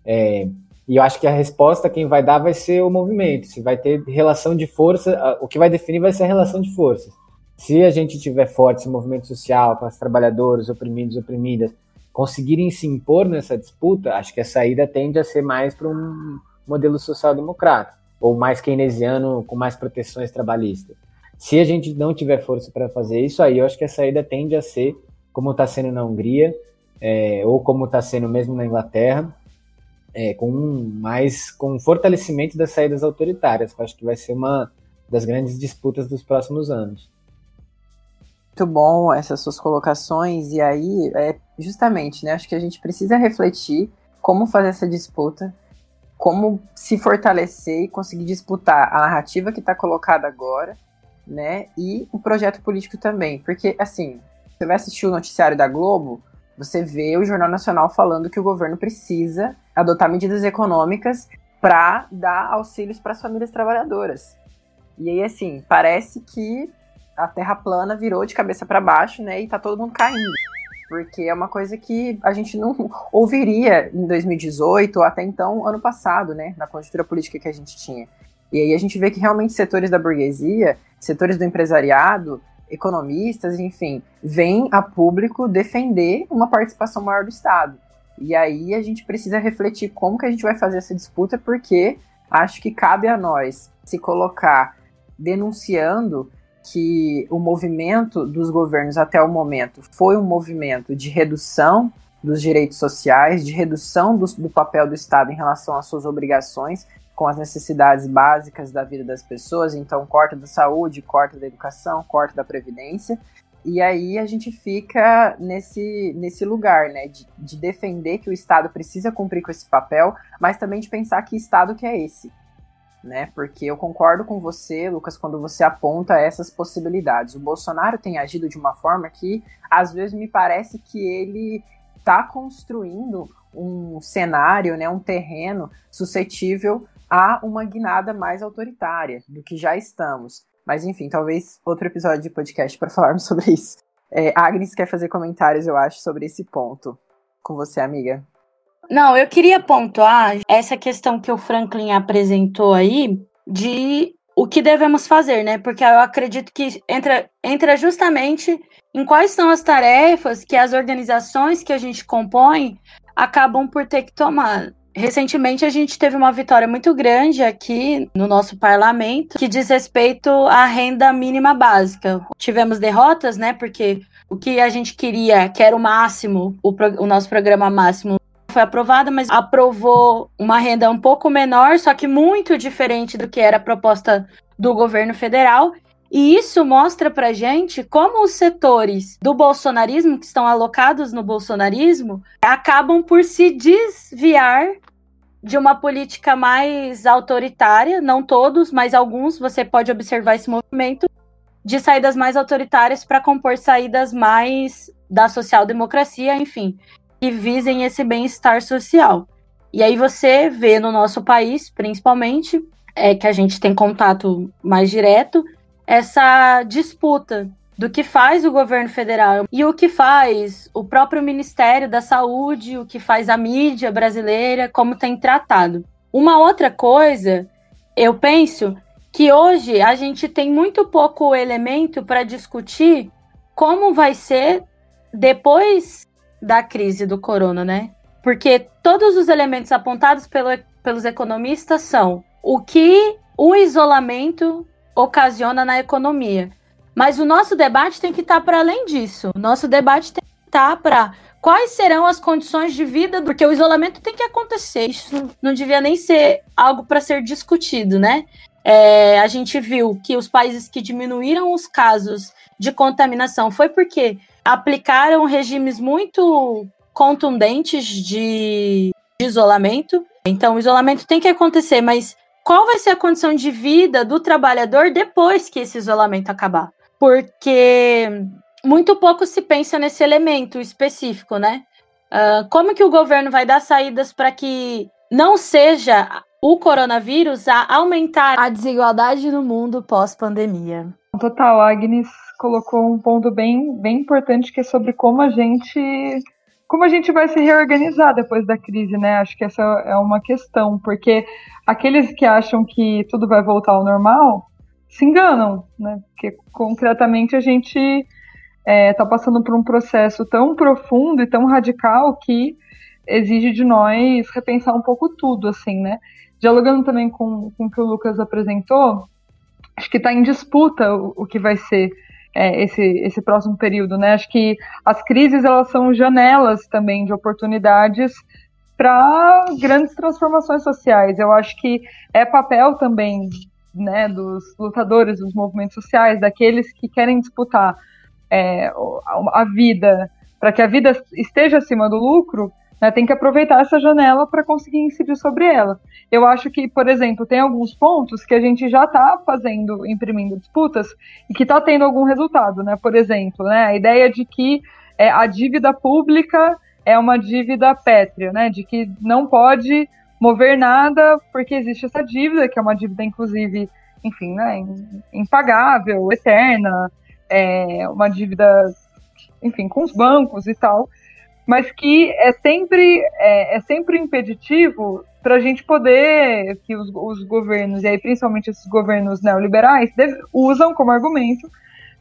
é, e eu acho que a resposta quem vai dar vai ser o movimento, se vai ter relação de força, o que vai definir vai ser a relação de forças. Se a gente tiver forte esse movimento social, com os trabalhadores, oprimidos, oprimidas, conseguirem se impor nessa disputa, acho que a saída tende a ser mais para um modelo social-democrata, ou mais keynesiano, com mais proteções trabalhistas. Se a gente não tiver força para fazer isso, aí eu acho que a saída tende a ser como está sendo na Hungria, é, ou como está sendo mesmo na Inglaterra, é, com um mais, com um fortalecimento das saídas autoritárias, que eu acho que vai ser uma das grandes disputas dos próximos anos. Muito bom essas suas colocações, e aí, é, justamente, né, acho que a gente precisa refletir como fazer essa disputa, como se fortalecer e conseguir disputar a narrativa que está colocada agora, né, e o projeto político também, porque, assim, você vai assistir o noticiário da Globo, você vê o Jornal Nacional falando que o governo precisa adotar medidas econômicas para dar auxílios para as famílias trabalhadoras. E aí, assim, parece que a terra plana virou de cabeça para baixo, né, e tá todo mundo caindo. Porque é uma coisa que a gente não ouviria em dois mil e dezoito ou até então, ano passado, né, na conjuntura política que a gente tinha. E aí a gente vê que realmente setores da burguesia, setores do empresariado, economistas, enfim, vêm a público defender uma participação maior do Estado. E aí a gente precisa refletir como que a gente vai fazer essa disputa, porque Acho que cabe a nós se colocar denunciando que o movimento dos governos até o momento foi um movimento de redução dos direitos sociais, de redução do, do papel do Estado em relação às suas obrigações com as necessidades básicas da vida das pessoas, então corte da saúde, corte da educação, corte da previdência, e aí a gente fica nesse, nesse lugar, né, de, de defender que o Estado precisa cumprir com esse papel, mas também de pensar que Estado que é esse, né, porque eu concordo com você, Lucas, quando você aponta essas possibilidades. O Bolsonaro tem agido de uma forma que, às vezes, me parece que ele está construindo um cenário, né, um terreno suscetível a uma guinada mais autoritária do que já estamos. Mas, enfim, talvez outro episódio de podcast para falarmos sobre isso. É, Agnes quer fazer comentários, eu acho, sobre esse ponto. Com você, amiga. Não, eu queria pontuar essa questão que o Franklin apresentou aí de o que devemos fazer, né? Porque eu acredito que entra, entra justamente em quais são as tarefas que as organizações que a gente compõe acabam por ter que tomar. Recentemente, a gente teve uma vitória muito grande aqui no nosso parlamento que diz respeito à renda mínima básica. Tivemos derrotas, né? Porque o que a gente queria, que era o máximo, o, pro, o nosso programa máximo, foi aprovada, mas aprovou uma renda um pouco menor, só que muito diferente do que era a proposta do governo federal. E isso mostra pra gente como os setores do bolsonarismo, que estão alocados no bolsonarismo, acabam por se desviar de uma política mais autoritária, não todos, mas alguns, você pode observar esse movimento, de saídas mais autoritárias para compor saídas mais da social-democracia, enfim, que visem esse bem-estar social. E aí você vê no nosso país, principalmente, é, que a gente tem contato mais direto, essa disputa do que faz o governo federal e o que faz o próprio Ministério da Saúde, o que faz a mídia brasileira, como tem tratado. Uma outra coisa, eu penso que hoje a gente tem muito pouco elemento para discutir como vai ser depois da crise do corona, né? Porque todos os elementos apontados pelo, pelos economistas são o que o isolamento ocasiona na economia. Mas o nosso debate tem que estar para além disso. O nosso debate tem que estar para quais serão as condições de vida, porque o isolamento tem que acontecer. Isso não devia nem ser algo para ser discutido, né? É, a gente viu que os países que diminuíram os casos de contaminação foi porque aplicaram regimes muito contundentes de, de isolamento. Então, o isolamento tem que acontecer, mas qual vai ser a condição de vida do trabalhador depois que esse isolamento acabar? Porque muito pouco se pensa nesse elemento específico, né? Uh, como que o governo vai dar saídas para que não seja o coronavírus a aumentar a desigualdade no mundo pós-pandemia? Total, Agnes colocou um ponto bem, bem importante, que é sobre como a gente... Como a gente vai se reorganizar depois da crise, né? Acho que essa é uma questão, porque aqueles que acham que tudo vai voltar ao normal se enganam, né? Porque concretamente a gente está é, passando por um processo tão profundo e tão radical que exige de nós repensar um pouco tudo, assim, né? Dialogando também com, com o que o Lucas apresentou, acho que está em disputa o, o que vai ser Esse, esse próximo período, né? Acho que as crises, elas são janelas também de oportunidades para grandes transformações sociais. Eu acho que é papel também, né, dos lutadores, dos movimentos sociais, daqueles que querem disputar é, a vida, para que a vida esteja acima do lucro, né, tem que aproveitar essa janela para conseguir incidir sobre ela. Eu acho que, por exemplo, tem alguns pontos que a gente já está fazendo, imprimindo disputas, e que está tendo algum resultado, né? Por exemplo, né, a ideia de que é, a dívida pública é uma dívida pétrea, né, de que não pode mover nada porque existe essa dívida, que é uma dívida, inclusive, enfim, né, impagável, eterna, é, uma dívida, enfim, com os bancos e tal, mas que é sempre, é, é sempre impeditivo para a gente poder, que os, os governos, e aí principalmente esses governos neoliberais, deve, usam como argumento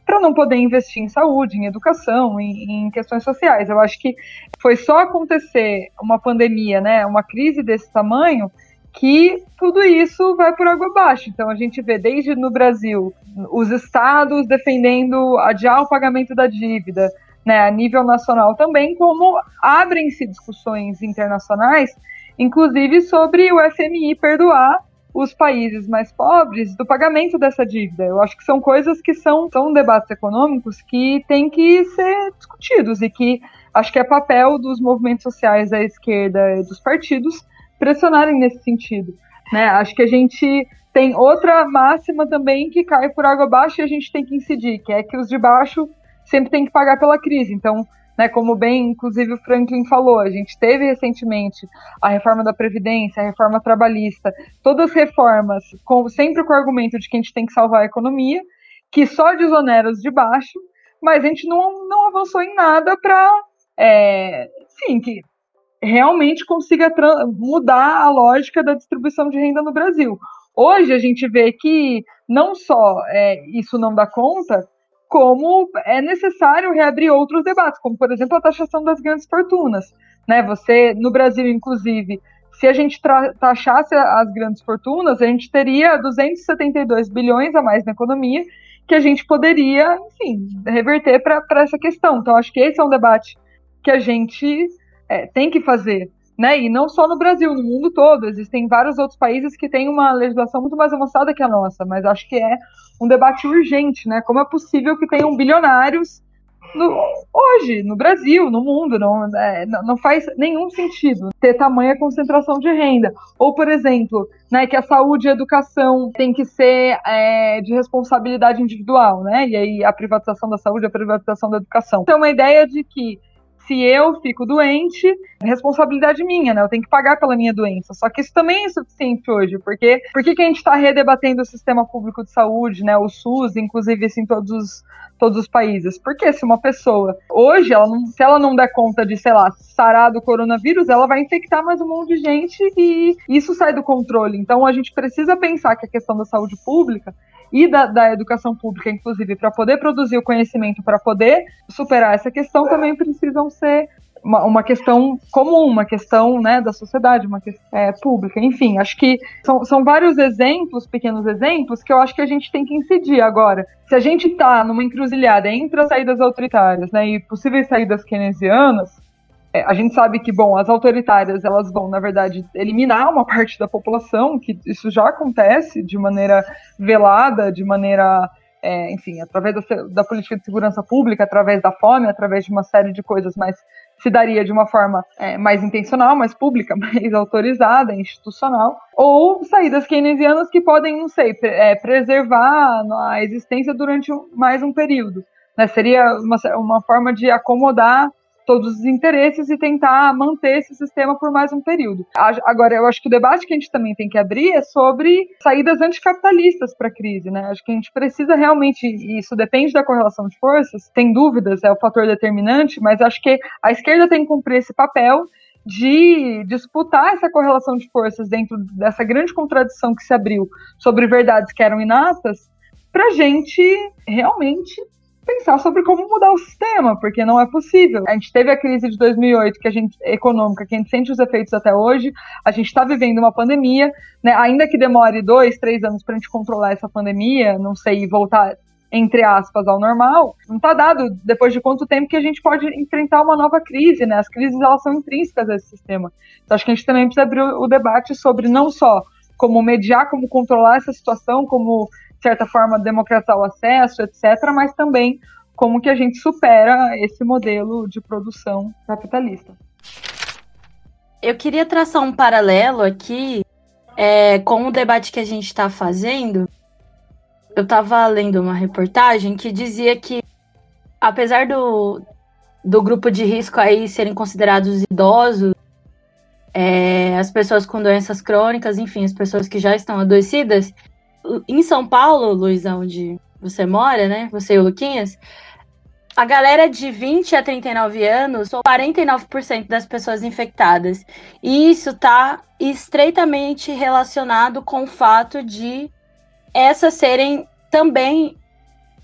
para não poder investir em saúde, em educação, em, em questões sociais. Eu acho que foi só acontecer uma pandemia, né, uma crise desse tamanho, que tudo isso vai por água abaixo. Então a gente vê desde no Brasil os estados defendendo adiar o pagamento da dívida, né, a nível nacional também, como abrem-se discussões internacionais, inclusive sobre o F M I perdoar os países mais pobres do pagamento dessa dívida. Eu acho que são coisas que são, são debates econômicos que têm que ser discutidos e que acho que é papel dos movimentos sociais da esquerda e dos partidos pressionarem nesse sentido, né? Acho que a gente tem outra máxima também que cai por água abaixo e a gente tem que incidir, que é que os de baixo sempre têm que pagar pela crise. Então, né, como bem, inclusive, o Franklin falou, a gente teve recentemente a reforma da Previdência, a reforma trabalhista, todas as reformas, com, sempre com o argumento de que a gente tem que salvar a economia, que só desonera os de baixo, mas a gente não, não avançou em nada para, é, enfim, que realmente consiga mudar a lógica da distribuição de renda no Brasil. Hoje a gente vê que não só é, isso não dá conta, como é necessário reabrir outros debates, como, por exemplo, a taxação das grandes fortunas, né? Você, no Brasil, inclusive, se a gente taxasse as grandes fortunas, a gente teria duzentos e setenta e dois bilhões a mais na economia que a gente poderia, enfim, reverter para essa questão. Então, acho que esse é um debate que a gente é, tem que fazer, né? E não só no Brasil, no mundo todo. Existem vários outros países que têm uma legislação muito mais avançada que a nossa, mas acho que é um debate urgente, né? Como é possível que tenham bilionários no, hoje, no Brasil, no mundo? Não, é, não faz nenhum sentido ter tamanha concentração de renda. Ou, por exemplo, né, que a saúde e a educação tem que ser é, de responsabilidade individual, né? E aí a privatização da saúde, a privatização da educação. Então, uma ideia de que se eu fico doente, é responsabilidade minha, né? Eu tenho que pagar pela minha doença. Só que isso também é insuficiente hoje, porque por que a gente está redebatendo o sistema público de saúde, né? O SUS, inclusive, isso em todos os, todos os países. Porque se uma pessoa, hoje, ela não, se ela não der conta de, sei lá, sarar do coronavírus, ela vai infectar mais um monte de gente e isso sai do controle. Então, a gente precisa pensar que a questão da saúde pública e da, da educação pública, inclusive, para poder produzir o conhecimento, para poder superar essa questão, também precisam ser uma, uma questão comum, uma questão, né, da sociedade, uma questão é, pública. Enfim, acho que são, são vários exemplos, pequenos exemplos, que eu acho que a gente tem que incidir agora. Se a gente está numa encruzilhada entre as saídas autoritárias, né, e possíveis saídas keynesianas, é, a gente sabe que, bom, as autoritárias, elas vão, na verdade, eliminar uma parte da população, que isso já acontece de maneira velada, de maneira, é, enfim, através da, da política de segurança pública, através da fome, através de uma série de coisas, mas se daria de uma forma é, mais intencional, mais pública, mais autorizada, institucional, ou saídas keynesianas que podem, não sei, pre- é, preservar a existência durante mais um período, né? Seria uma, uma forma de acomodar todos os interesses e tentar manter esse sistema por mais um período. Agora, eu acho que o debate que a gente também tem que abrir é sobre saídas anticapitalistas para a crise, né? Acho que a gente precisa realmente, e isso depende da correlação de forças, tem dúvidas, é o fator determinante, mas acho que a esquerda tem que cumprir esse papel de disputar essa correlação de forças dentro dessa grande contradição que se abriu sobre verdades que eram inatas, para a gente realmente pensar sobre como mudar o sistema, porque não é possível. A gente teve a crise de dois mil e oito, que a gente, econômica, que a gente sente os efeitos até hoje, a gente está vivendo uma pandemia, né? Ainda que demore dois, três anos para a gente controlar essa pandemia, não sei, voltar, entre aspas, ao normal, não está dado depois de quanto tempo que a gente pode enfrentar uma nova crise, né? As crises, elas são intrínsecas a esse sistema. Então, acho que a gente também precisa abrir o debate sobre não só como mediar, como controlar essa situação, como, de certa forma, democratizar o acesso, etcétera, mas também como que a gente supera esse modelo de produção capitalista. Eu queria traçar um paralelo aqui é, com o debate que a gente está fazendo. Eu estava lendo uma reportagem que dizia que, apesar do, do grupo de risco aí serem considerados idosos, é, as pessoas com doenças crônicas, enfim, as pessoas que já estão adoecidas, em São Paulo, Luiza, onde você mora, né? Você e o Luquinhas, a galera de vinte a trinta e nove anos, são quarenta e nove por cento das pessoas infectadas. E isso está estreitamente relacionado com o fato de essas serem também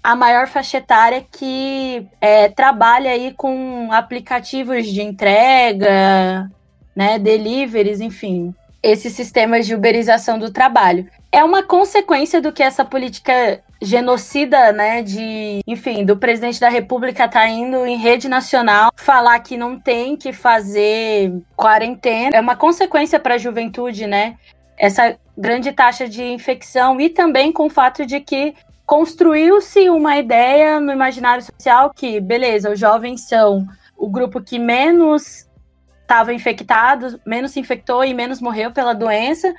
a maior faixa etária que é, trabalha aí com aplicativos de entrega, né? Deliveries, enfim. esses sistemas de uberização do trabalho. É uma consequência do que essa política genocida, né, de, enfim, do presidente da República tá indo em rede nacional falar que não tem que fazer quarentena. É uma consequência para a juventude, né, essa grande taxa de infecção, e também com o fato de que construiu-se uma ideia no imaginário social que, beleza, os jovens são o grupo que menos estava infectado, menos se infectou e menos morreu pela doença,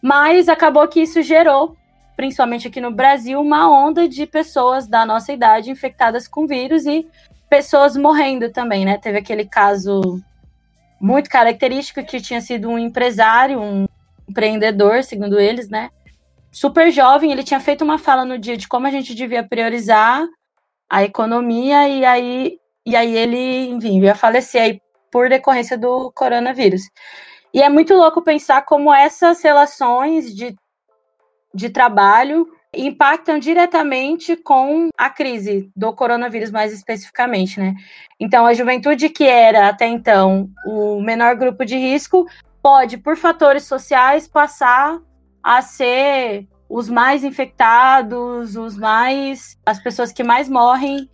mas acabou que isso gerou, principalmente aqui no Brasil, uma onda de pessoas da nossa idade infectadas com vírus e pessoas morrendo também, né? Teve aquele caso muito característico que tinha sido um empresário, um empreendedor, segundo eles, né? Super jovem, ele tinha feito uma fala no dia de como a gente devia priorizar a economia, e aí, e aí ele, enfim, ia falecer aí por decorrência do coronavírus. E é muito louco pensar como essas relações de, de trabalho impactam diretamente com a crise do coronavírus, mais especificamente, né? Então, a juventude, que era até então o menor grupo de risco, pode, por fatores sociais, passar a ser os mais infectados, os mais, as pessoas que mais morrem,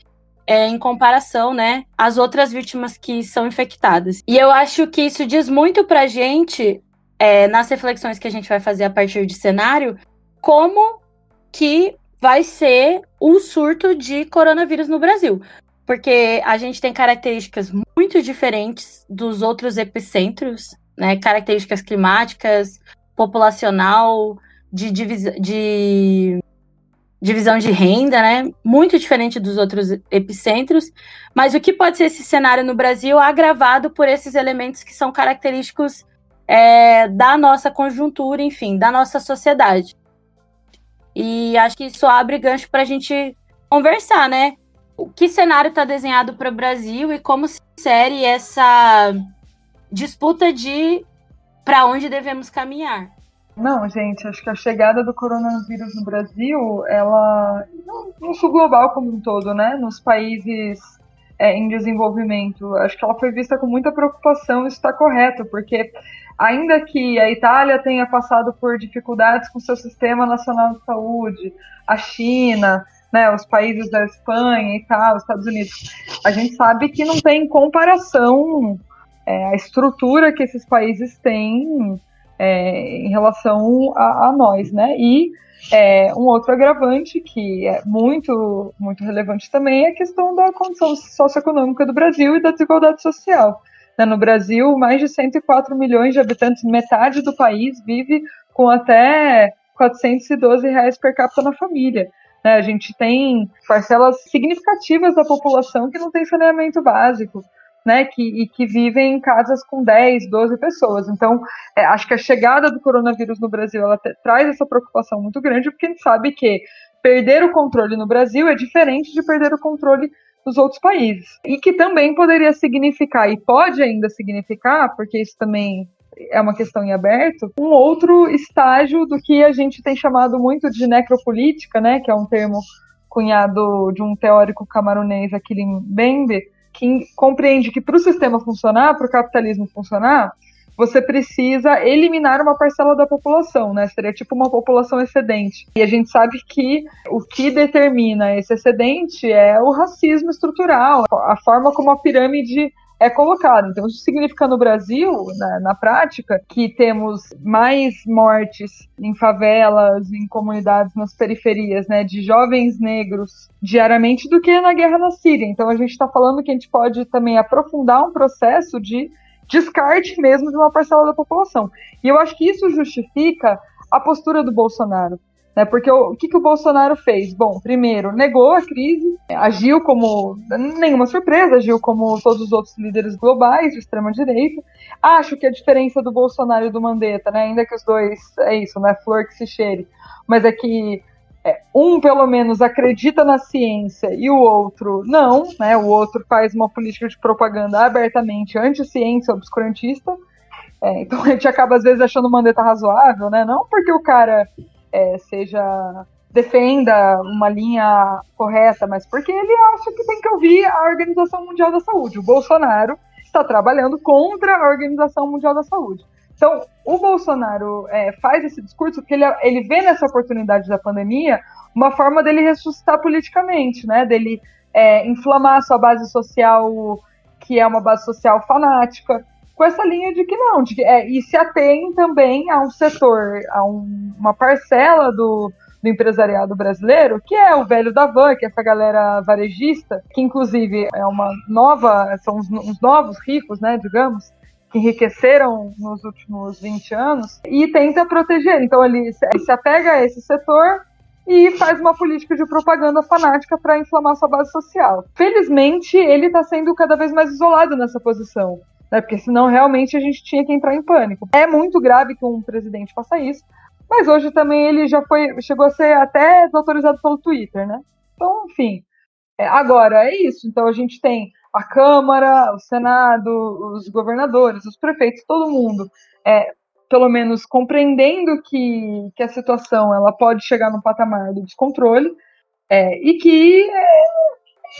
É, em comparação, né, às outras vítimas que são infectadas. E eu acho que isso diz muito pra gente, é, nas reflexões que a gente vai fazer a partir de cenário, como que vai ser o surto de coronavírus no Brasil. Porque a gente tem características muito diferentes dos outros epicentros, né, características climáticas, populacional, de divisão, de... divisão de renda, né? Muito diferente dos outros epicentros, mas o que pode ser esse cenário no Brasil agravado por esses elementos que são característicos, é, da nossa conjuntura, enfim, da nossa sociedade. E acho que isso abre gancho para a gente conversar, né? O que cenário está desenhado para o Brasil e como se insere essa disputa de para onde devemos caminhar. Não, gente, acho que a chegada do coronavírus no Brasil, ela, no sul global como um todo, né, nos países é, em desenvolvimento, acho que ela foi vista com muita preocupação, isso está correto, porque ainda que a Itália tenha passado por dificuldades com seu sistema nacional de saúde, a China, né, os países da Espanha e tal, os Estados Unidos, a gente sabe que não tem comparação, é, a estrutura que esses países têm, É, em relação a, a nós, né? E é, um outro agravante que é muito, muito relevante também é a questão da condição socioeconômica do Brasil e da desigualdade social. No Brasil, mais de cento e quatro milhões de habitantes, metade do país vive com até quatrocentos e doze reais per capita na família. A gente tem parcelas significativas da população que não tem saneamento básico, né, que, e que vivem em casas com dez, doze pessoas. Então, é, acho que a chegada do coronavírus no Brasil, ela te, traz essa preocupação muito grande, porque a gente sabe que perder o controle no Brasil é diferente de perder o controle nos outros países. E que também poderia significar, e pode ainda significar, porque isso também é uma questão em aberto, um outro estágio do que a gente tem chamado muito de necropolítica, né, que é um termo cunhado de um teórico camarunês, Achille Mbembe, que compreende que para o sistema funcionar, para o capitalismo funcionar, você precisa eliminar uma parcela da população, né? Seria tipo uma população excedente. E a gente sabe que o que determina esse excedente é o racismo estrutural, a forma como a pirâmide é colocada. Então, isso significa no Brasil, na, na prática, que temos mais mortes em favelas, em comunidades nas periferias, né, de jovens negros diariamente do que na guerra na Síria. Então, a gente está falando que a gente pode também aprofundar um processo de descarte mesmo de uma parcela da população. E eu acho que isso justifica a postura do Bolsonaro. Porque o, o que, que o Bolsonaro fez? Bom, primeiro, negou a crise, agiu como, nenhuma surpresa, agiu como todos os outros líderes globais de extrema-direita. Acho que a diferença do Bolsonaro e do Mandetta, né, ainda que os dois, é isso, não é flor que se cheire, mas é que é, um, pelo menos, acredita na ciência e o outro não, né, o outro faz uma política de propaganda abertamente anti-ciência, obscurantista. É, então a gente acaba, às vezes, achando o Mandetta razoável, né? Não porque o cara... É, seja, defenda uma linha correta, mas porque ele acha que tem que ouvir a Organização Mundial da Saúde. O Bolsonaro está trabalhando contra a Organização Mundial da Saúde. Então, o Bolsonaro é, faz esse discurso porque ele, ele vê nessa oportunidade da pandemia uma forma dele ressuscitar politicamente, né? Dele é, inflamar a sua base social, que é uma base social fanática, com essa linha de que não, de que, é, e se atém também a um setor, a um, uma parcela do, do empresariado brasileiro, que é o velho da van, que é essa galera varejista, que inclusive é uma nova, são os, os novos ricos, né, digamos, que enriqueceram nos últimos vinte anos, e tenta proteger. Então ele se apega a esse setor e faz uma política de propaganda fanática para inflamar sua base social. Felizmente, ele está sendo cada vez mais isolado nessa posição, né? Porque senão realmente a gente tinha que entrar em pânico. É muito grave que um presidente faça isso, mas hoje também ele já foi, chegou a ser até desautorizado pelo Twitter, né? Então, enfim, agora é isso. Então a gente tem a Câmara, o Senado, os governadores, os prefeitos, todo mundo, é, pelo menos compreendendo que, que a situação ela pode chegar num patamar do descontrole, é, e que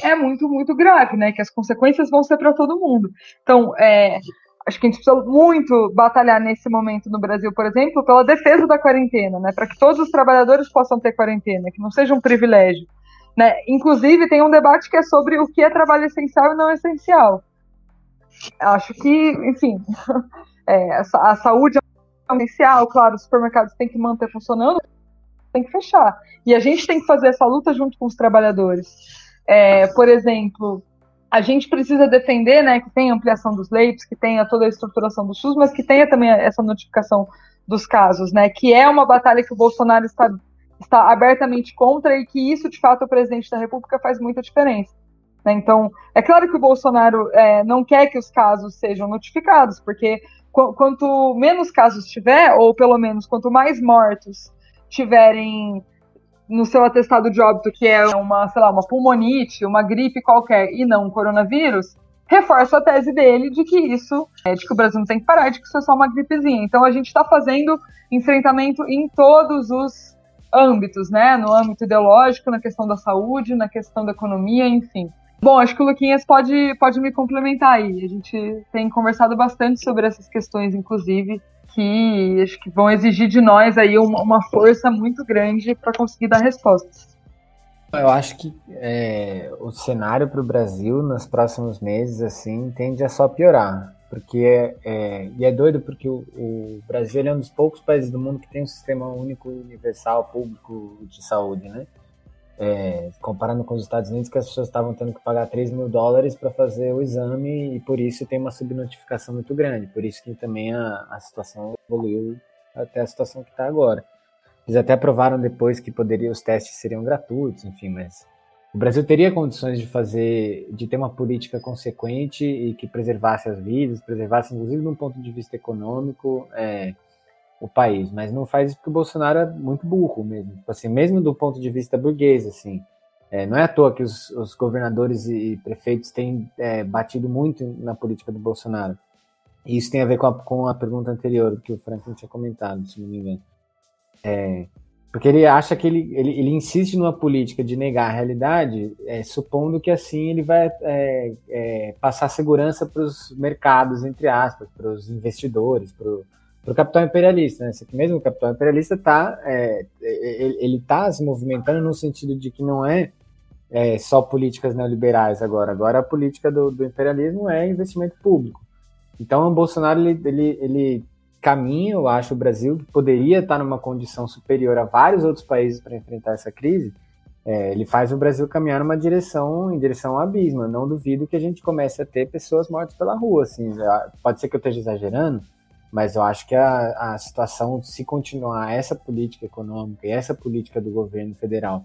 é, é muito, muito grave, né? Que as consequências vão ser para todo mundo. Então, é, acho que a gente precisa muito batalhar nesse momento no Brasil, por exemplo, pela defesa da quarentena, né? Para que todos os trabalhadores possam ter quarentena, que não seja um privilégio, né? Inclusive, tem um debate que é sobre o que é trabalho essencial e não essencial. Acho que, enfim, é, a, a saúde essencial, claro, os supermercados têm que manter funcionando, tem que fechar. E a gente tem que fazer essa luta junto com os trabalhadores. É, por exemplo, a gente precisa defender, né, que tenha ampliação dos leitos, que tenha toda a estruturação do SUS, mas que tenha também essa notificação dos casos, né, que é uma batalha que o Bolsonaro está, está abertamente contra e que isso, de fato, o presidente da República faz muita diferença, né? Então, é claro que o Bolsonaro é, não quer que os casos sejam notificados, porque quanto menos casos tiver, ou pelo menos quanto mais mortos tiverem no seu atestado de óbito, que é uma, sei lá, uma pulmonite, uma gripe qualquer, e não um coronavírus, reforça a tese dele de que isso, de que o Brasil não tem que parar, de que isso é só uma gripezinha. Então a gente está fazendo enfrentamento em todos os âmbitos, né? No âmbito ideológico, na questão da saúde, na questão da economia, enfim. Bom, acho que o Luquinhas pode, pode me complementar aí. A gente tem conversado bastante sobre essas questões, inclusive, que acho que vão exigir de nós aí uma, uma força muito grande para conseguir dar respostas. Eu acho que é, o cenário para o Brasil nos próximos meses, assim, tende a só piorar. Porque é, é, e é doido porque o, o Brasil ele é um dos poucos países do mundo que tem um sistema único, universal, público de saúde, né? É, comparando com os Estados Unidos, que as pessoas estavam tendo que pagar três mil dólares para fazer o exame e por isso tem uma subnotificação muito grande, por isso que também a, a situação evoluiu até a situação que está agora. Eles até aprovaram depois que poderia, os testes seriam gratuitos, enfim, mas o Brasil teria condições de fazer, de ter uma política consequente e que preservasse as vidas, preservasse inclusive de um ponto de vista econômico, é, o país, mas não faz isso porque o Bolsonaro é muito burro mesmo, assim, mesmo do ponto de vista burguês, assim, é, não é à toa que os, os governadores e prefeitos têm é, batido muito na política do Bolsonaro, e isso tem a ver com a, com a pergunta anterior, que o Franklin tinha comentado, se não me engano, é, porque ele acha que ele, ele, ele insiste numa política de negar a realidade, é, supondo que assim ele vai é, é, passar segurança para os mercados, entre aspas, para os investidores, para para o capital imperialista, né? Mesmo o capital imperialista tá, é, ele está se movimentando no sentido de que não é, é só políticas neoliberais agora, agora a política do, do imperialismo é investimento público. Então o Bolsonaro ele, ele, ele caminha, eu acho, o Brasil, que poderia estar numa condição superior a vários outros países para enfrentar essa crise, é, ele faz o Brasil caminhar numa direção, em direção ao abismo. Eu não duvido que a gente comece a ter pessoas mortas pela rua, assim, pode ser que eu esteja exagerando, mas eu acho que a, a situação, se continuar essa política econômica e essa política do governo federal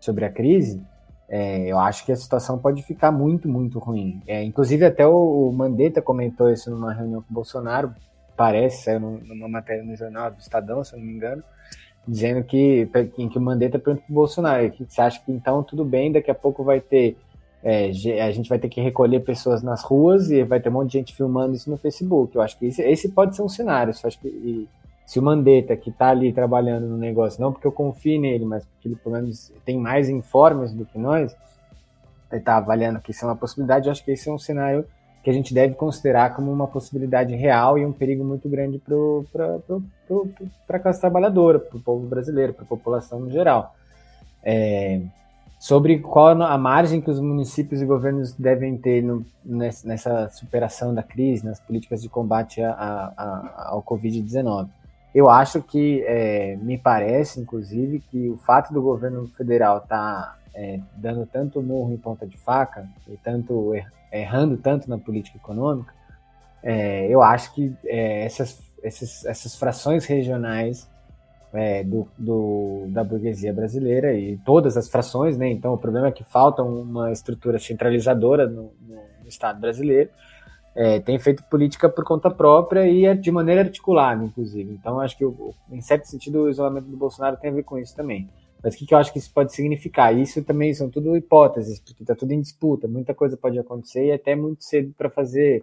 sobre a crise, é, eu acho que a situação pode ficar muito, muito ruim. É, inclusive, até o, o Mandetta comentou isso numa reunião com o Bolsonaro, parece, saiu numa matéria no jornal do Estadão, se eu não me engano, dizendo que, em que o Mandetta perguntou para o Bolsonaro, que você acha que então tudo bem, daqui a pouco vai ter... É, a gente vai ter que recolher pessoas nas ruas e vai ter um monte de gente filmando isso no Facebook. Eu acho que esse, esse pode ser um cenário. Eu acho que, e, se o Mandetta, que está ali trabalhando no negócio, não porque eu confio nele, mas porque ele, pelo menos, tem mais informes do que nós, ele está avaliando que isso é uma possibilidade, eu acho que esse é um cenário que a gente deve considerar como uma possibilidade real e um perigo muito grande para a classe trabalhadora, para o povo brasileiro, para a população no geral. É, sobre qual a margem que os municípios e governos devem ter no, nessa superação da crise, nas políticas de combate a, a, a, ao covid dezenove. Eu acho que, é, me parece, inclusive, que o fato do governo federal estar é, dando tanto murro em ponta de faca, e tanto er, errando tanto na política econômica, é, eu acho que é, essas, essas, essas frações regionais é, do, do, da burguesia brasileira, e todas as frações, né? Então o problema é que falta uma estrutura centralizadora no, no Estado brasileiro, É, tem feito política por conta própria e de maneira articulada, inclusive. Então, acho que, eu, em certo sentido, o isolamento do Bolsonaro tem a ver com isso também. Mas o que, que eu acho que isso pode significar? Isso também são tudo hipóteses, porque está tudo em disputa, muita coisa pode acontecer e até muito cedo para fazer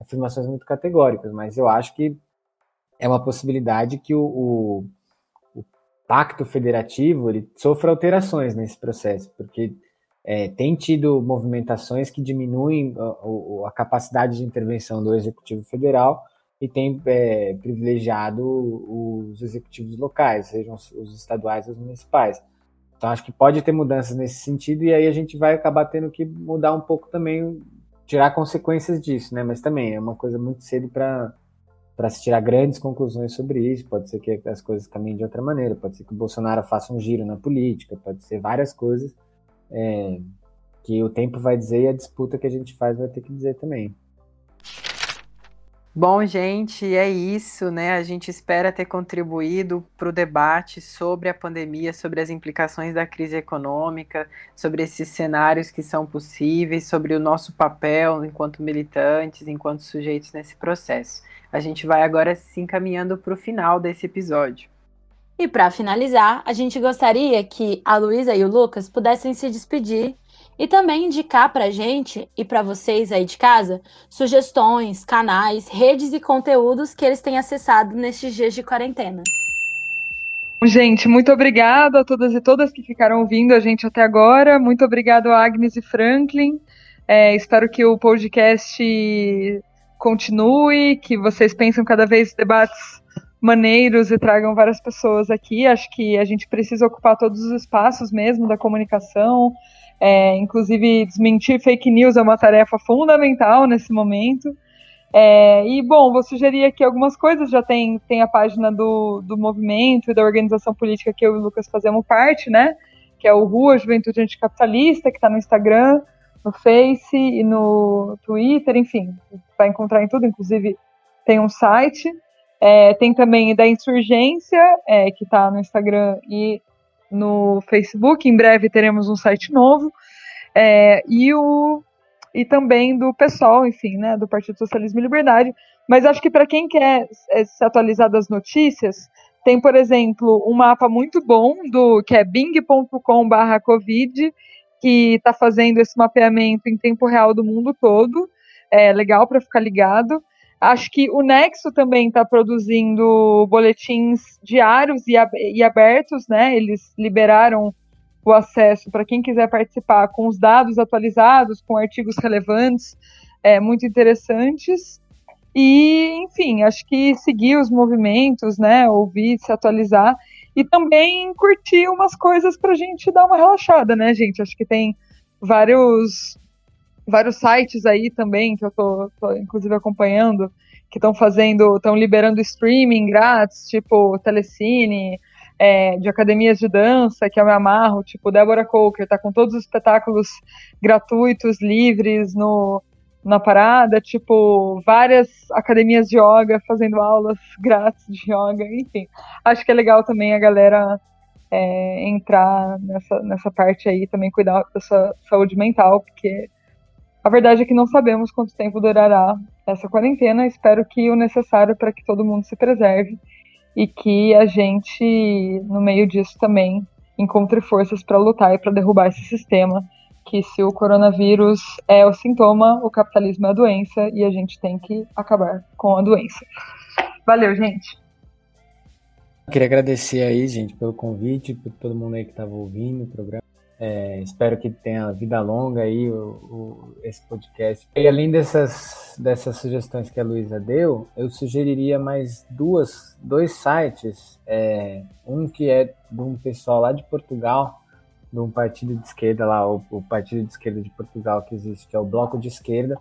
afirmações muito categóricas, mas eu acho que é uma possibilidade que o, o, o pacto federativo ele sofra alterações nesse processo, porque... É, tem tido movimentações que diminuem a, a capacidade de intervenção do Executivo Federal e tem é, privilegiado os executivos locais, sejam os estaduais ou os municipais. Então, acho que pode ter mudanças nesse sentido e aí a gente vai acabar tendo que mudar um pouco também, tirar consequências disso, né? Mas também é uma coisa muito cedo para para se tirar grandes conclusões sobre isso. Pode ser que as coisas caminhem de outra maneira, pode ser que o Bolsonaro faça um giro na política, pode ser várias coisas. É, que o tempo vai dizer e a disputa que a gente faz vai ter que dizer também. Bom, gente, é isso, né? A gente espera ter contribuído para o debate sobre a pandemia, sobre as implicações da crise econômica, sobre esses cenários que são possíveis, sobre o nosso papel enquanto militantes, enquanto sujeitos nesse processo. A gente vai agora se encaminhando para o final desse episódio. E para finalizar, a gente gostaria que a Luiza e o Lucas pudessem se despedir e também indicar para a gente e para vocês aí de casa sugestões, canais, redes e conteúdos que eles têm acessado nestes dias de quarentena. Gente, muito obrigada a todas e todas que ficaram ouvindo a gente até agora. Muito obrigado a Agnes e Franklin. É, espero que o podcast continue, que vocês pensem cada vez debates maneiros e tragam várias pessoas aqui. Acho que a gente precisa ocupar todos os espaços mesmo da comunicação, é, inclusive desmentir fake news é uma tarefa fundamental nesse momento. É, e, bom, vou sugerir aqui algumas coisas. Já tem, tem a página do, do movimento e da organização política que eu e o Lucas fazemos parte, né? Que é o Rua Juventude Anticapitalista, que está no Instagram, no Face e no Twitter, enfim, vai encontrar em tudo, inclusive tem um site. É, tem também da Insurgência, é, que está no Instagram e no Facebook. Em breve teremos um site novo. É, e, o, e também do P SOL, enfim, né, do Partido Socialismo e Liberdade. Mas acho que para quem quer se atualizar das notícias, tem, por exemplo, um mapa muito bom, do, que é bing ponto com barra covid, que está fazendo esse mapeamento em tempo real do mundo todo. É legal para ficar ligado. Acho que o Nexo também está produzindo boletins diários e abertos, né? Eles liberaram o acesso para quem quiser participar com os dados atualizados, com artigos relevantes, é, muito interessantes. E, enfim, acho que seguir os movimentos, né? Ouvir, se atualizar. E também curtir umas coisas para a gente dar uma relaxada, né, gente? Acho que tem vários... vários sites aí também, que eu tô, tô inclusive acompanhando, que estão fazendo, estão liberando streaming grátis, tipo Telecine, é, de academias de dança, que eu me amarro, tipo Débora Coker, tá com todos os espetáculos gratuitos, livres no, na parada, tipo várias academias de yoga fazendo aulas grátis de yoga, enfim. Acho que é legal também a galera é, entrar nessa, nessa parte aí, também cuidar da sua saúde mental, porque... A verdade é que não sabemos quanto tempo durará essa quarentena. Espero que o necessário para que todo mundo se preserve e que a gente, no meio disso também, encontre forças para lutar e para derrubar esse sistema, que se o coronavírus é o sintoma, o capitalismo é a doença e a gente tem que acabar com a doença. Valeu, gente! Eu queria agradecer aí, gente, pelo convite, por todo mundo aí que estava ouvindo o programa. É, espero que tenha vida longa aí o, o, esse podcast. E além dessas, dessas sugestões que a Luiza deu, eu sugeriria mais duas, dois sites. É, um que é de um pessoal lá de Portugal, de um partido de esquerda lá, o, o partido de esquerda de Portugal que existe, que é o Bloco de Esquerda.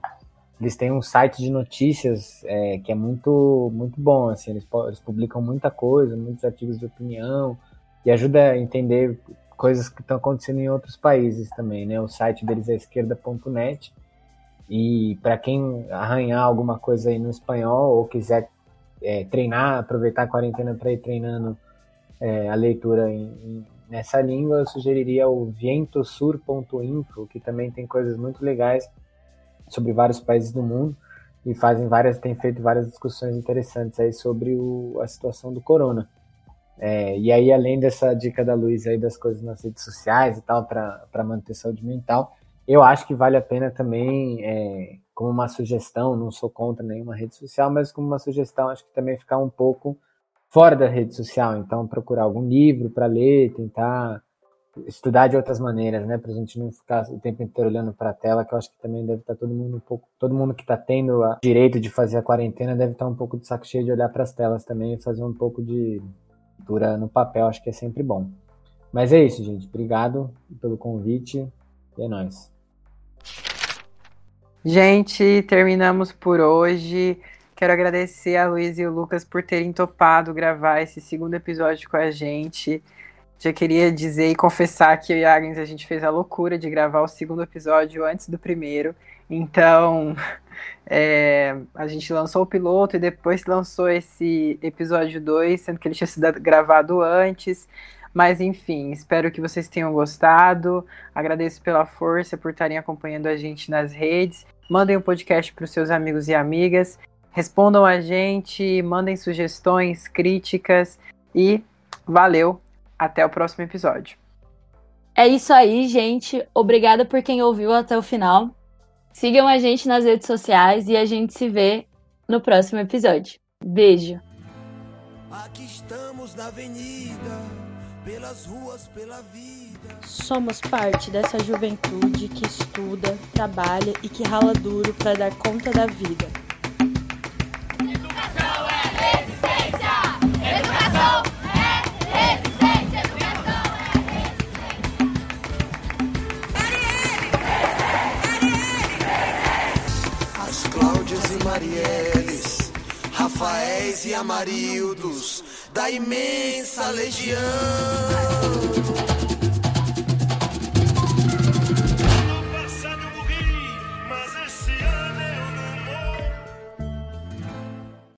Eles têm um site de notícias é, que é muito, muito bom, assim, eles, eles publicam muita coisa, muitos artigos de opinião, e ajuda a entender coisas que estão acontecendo em outros países também, né? O site deles é esquerda ponto net, e para quem arranhar alguma coisa aí no espanhol ou quiser é, treinar, aproveitar a quarentena para ir treinando é, a leitura em, em, nessa língua, eu sugeriria o vientosur ponto info, que também tem coisas muito legais sobre vários países do mundo e fazem várias, tem feito várias discussões interessantes aí sobre o, a situação do corona. É, e aí, além dessa dica da Luiza aí das coisas nas redes sociais e tal, para manter saúde mental, eu acho que vale a pena também, é, como uma sugestão, não sou contra nenhuma rede social, mas como uma sugestão, acho que também ficar um pouco fora da rede social. Então, procurar algum livro para ler, tentar estudar de outras maneiras, né? Para a gente não ficar o tempo inteiro olhando para a tela, que eu acho que também deve estar todo mundo um pouco... Todo mundo que está tendo o direito de fazer a quarentena deve estar um pouco de saco cheio de olhar para as telas também e fazer um pouco de... cultura no papel, acho que é sempre bom. Mas é isso, gente. Obrigado pelo convite. E é nóis. Gente, terminamos por hoje. Quero agradecer a Luiza e o Lucas por terem topado gravar esse segundo episódio com a gente. Já queria dizer e confessar que eu e a Agnes, a gente fez a loucura de gravar o segundo episódio antes do primeiro. Então, é, a gente lançou o piloto e depois lançou esse episódio dois, sendo que ele tinha sido gravado antes. Mas, enfim, espero que vocês tenham gostado. Agradeço pela força, por estarem acompanhando a gente nas redes. Mandem o podcast para os seus amigos e amigas. Respondam a gente, mandem sugestões, críticas. E valeu, até o próximo episódio. É isso aí, gente. Obrigada por quem ouviu até o final. Sigam a gente nas redes sociais e a gente se vê no próximo episódio. Beijo! Aqui estamos na avenida, pelas ruas, pela vida. Somos parte dessa juventude que estuda, trabalha e que rala duro para dar conta da vida. Educação é resistência! Educação é resistência! E Marielles, Rafaéis e Amarildos, da imensa legião.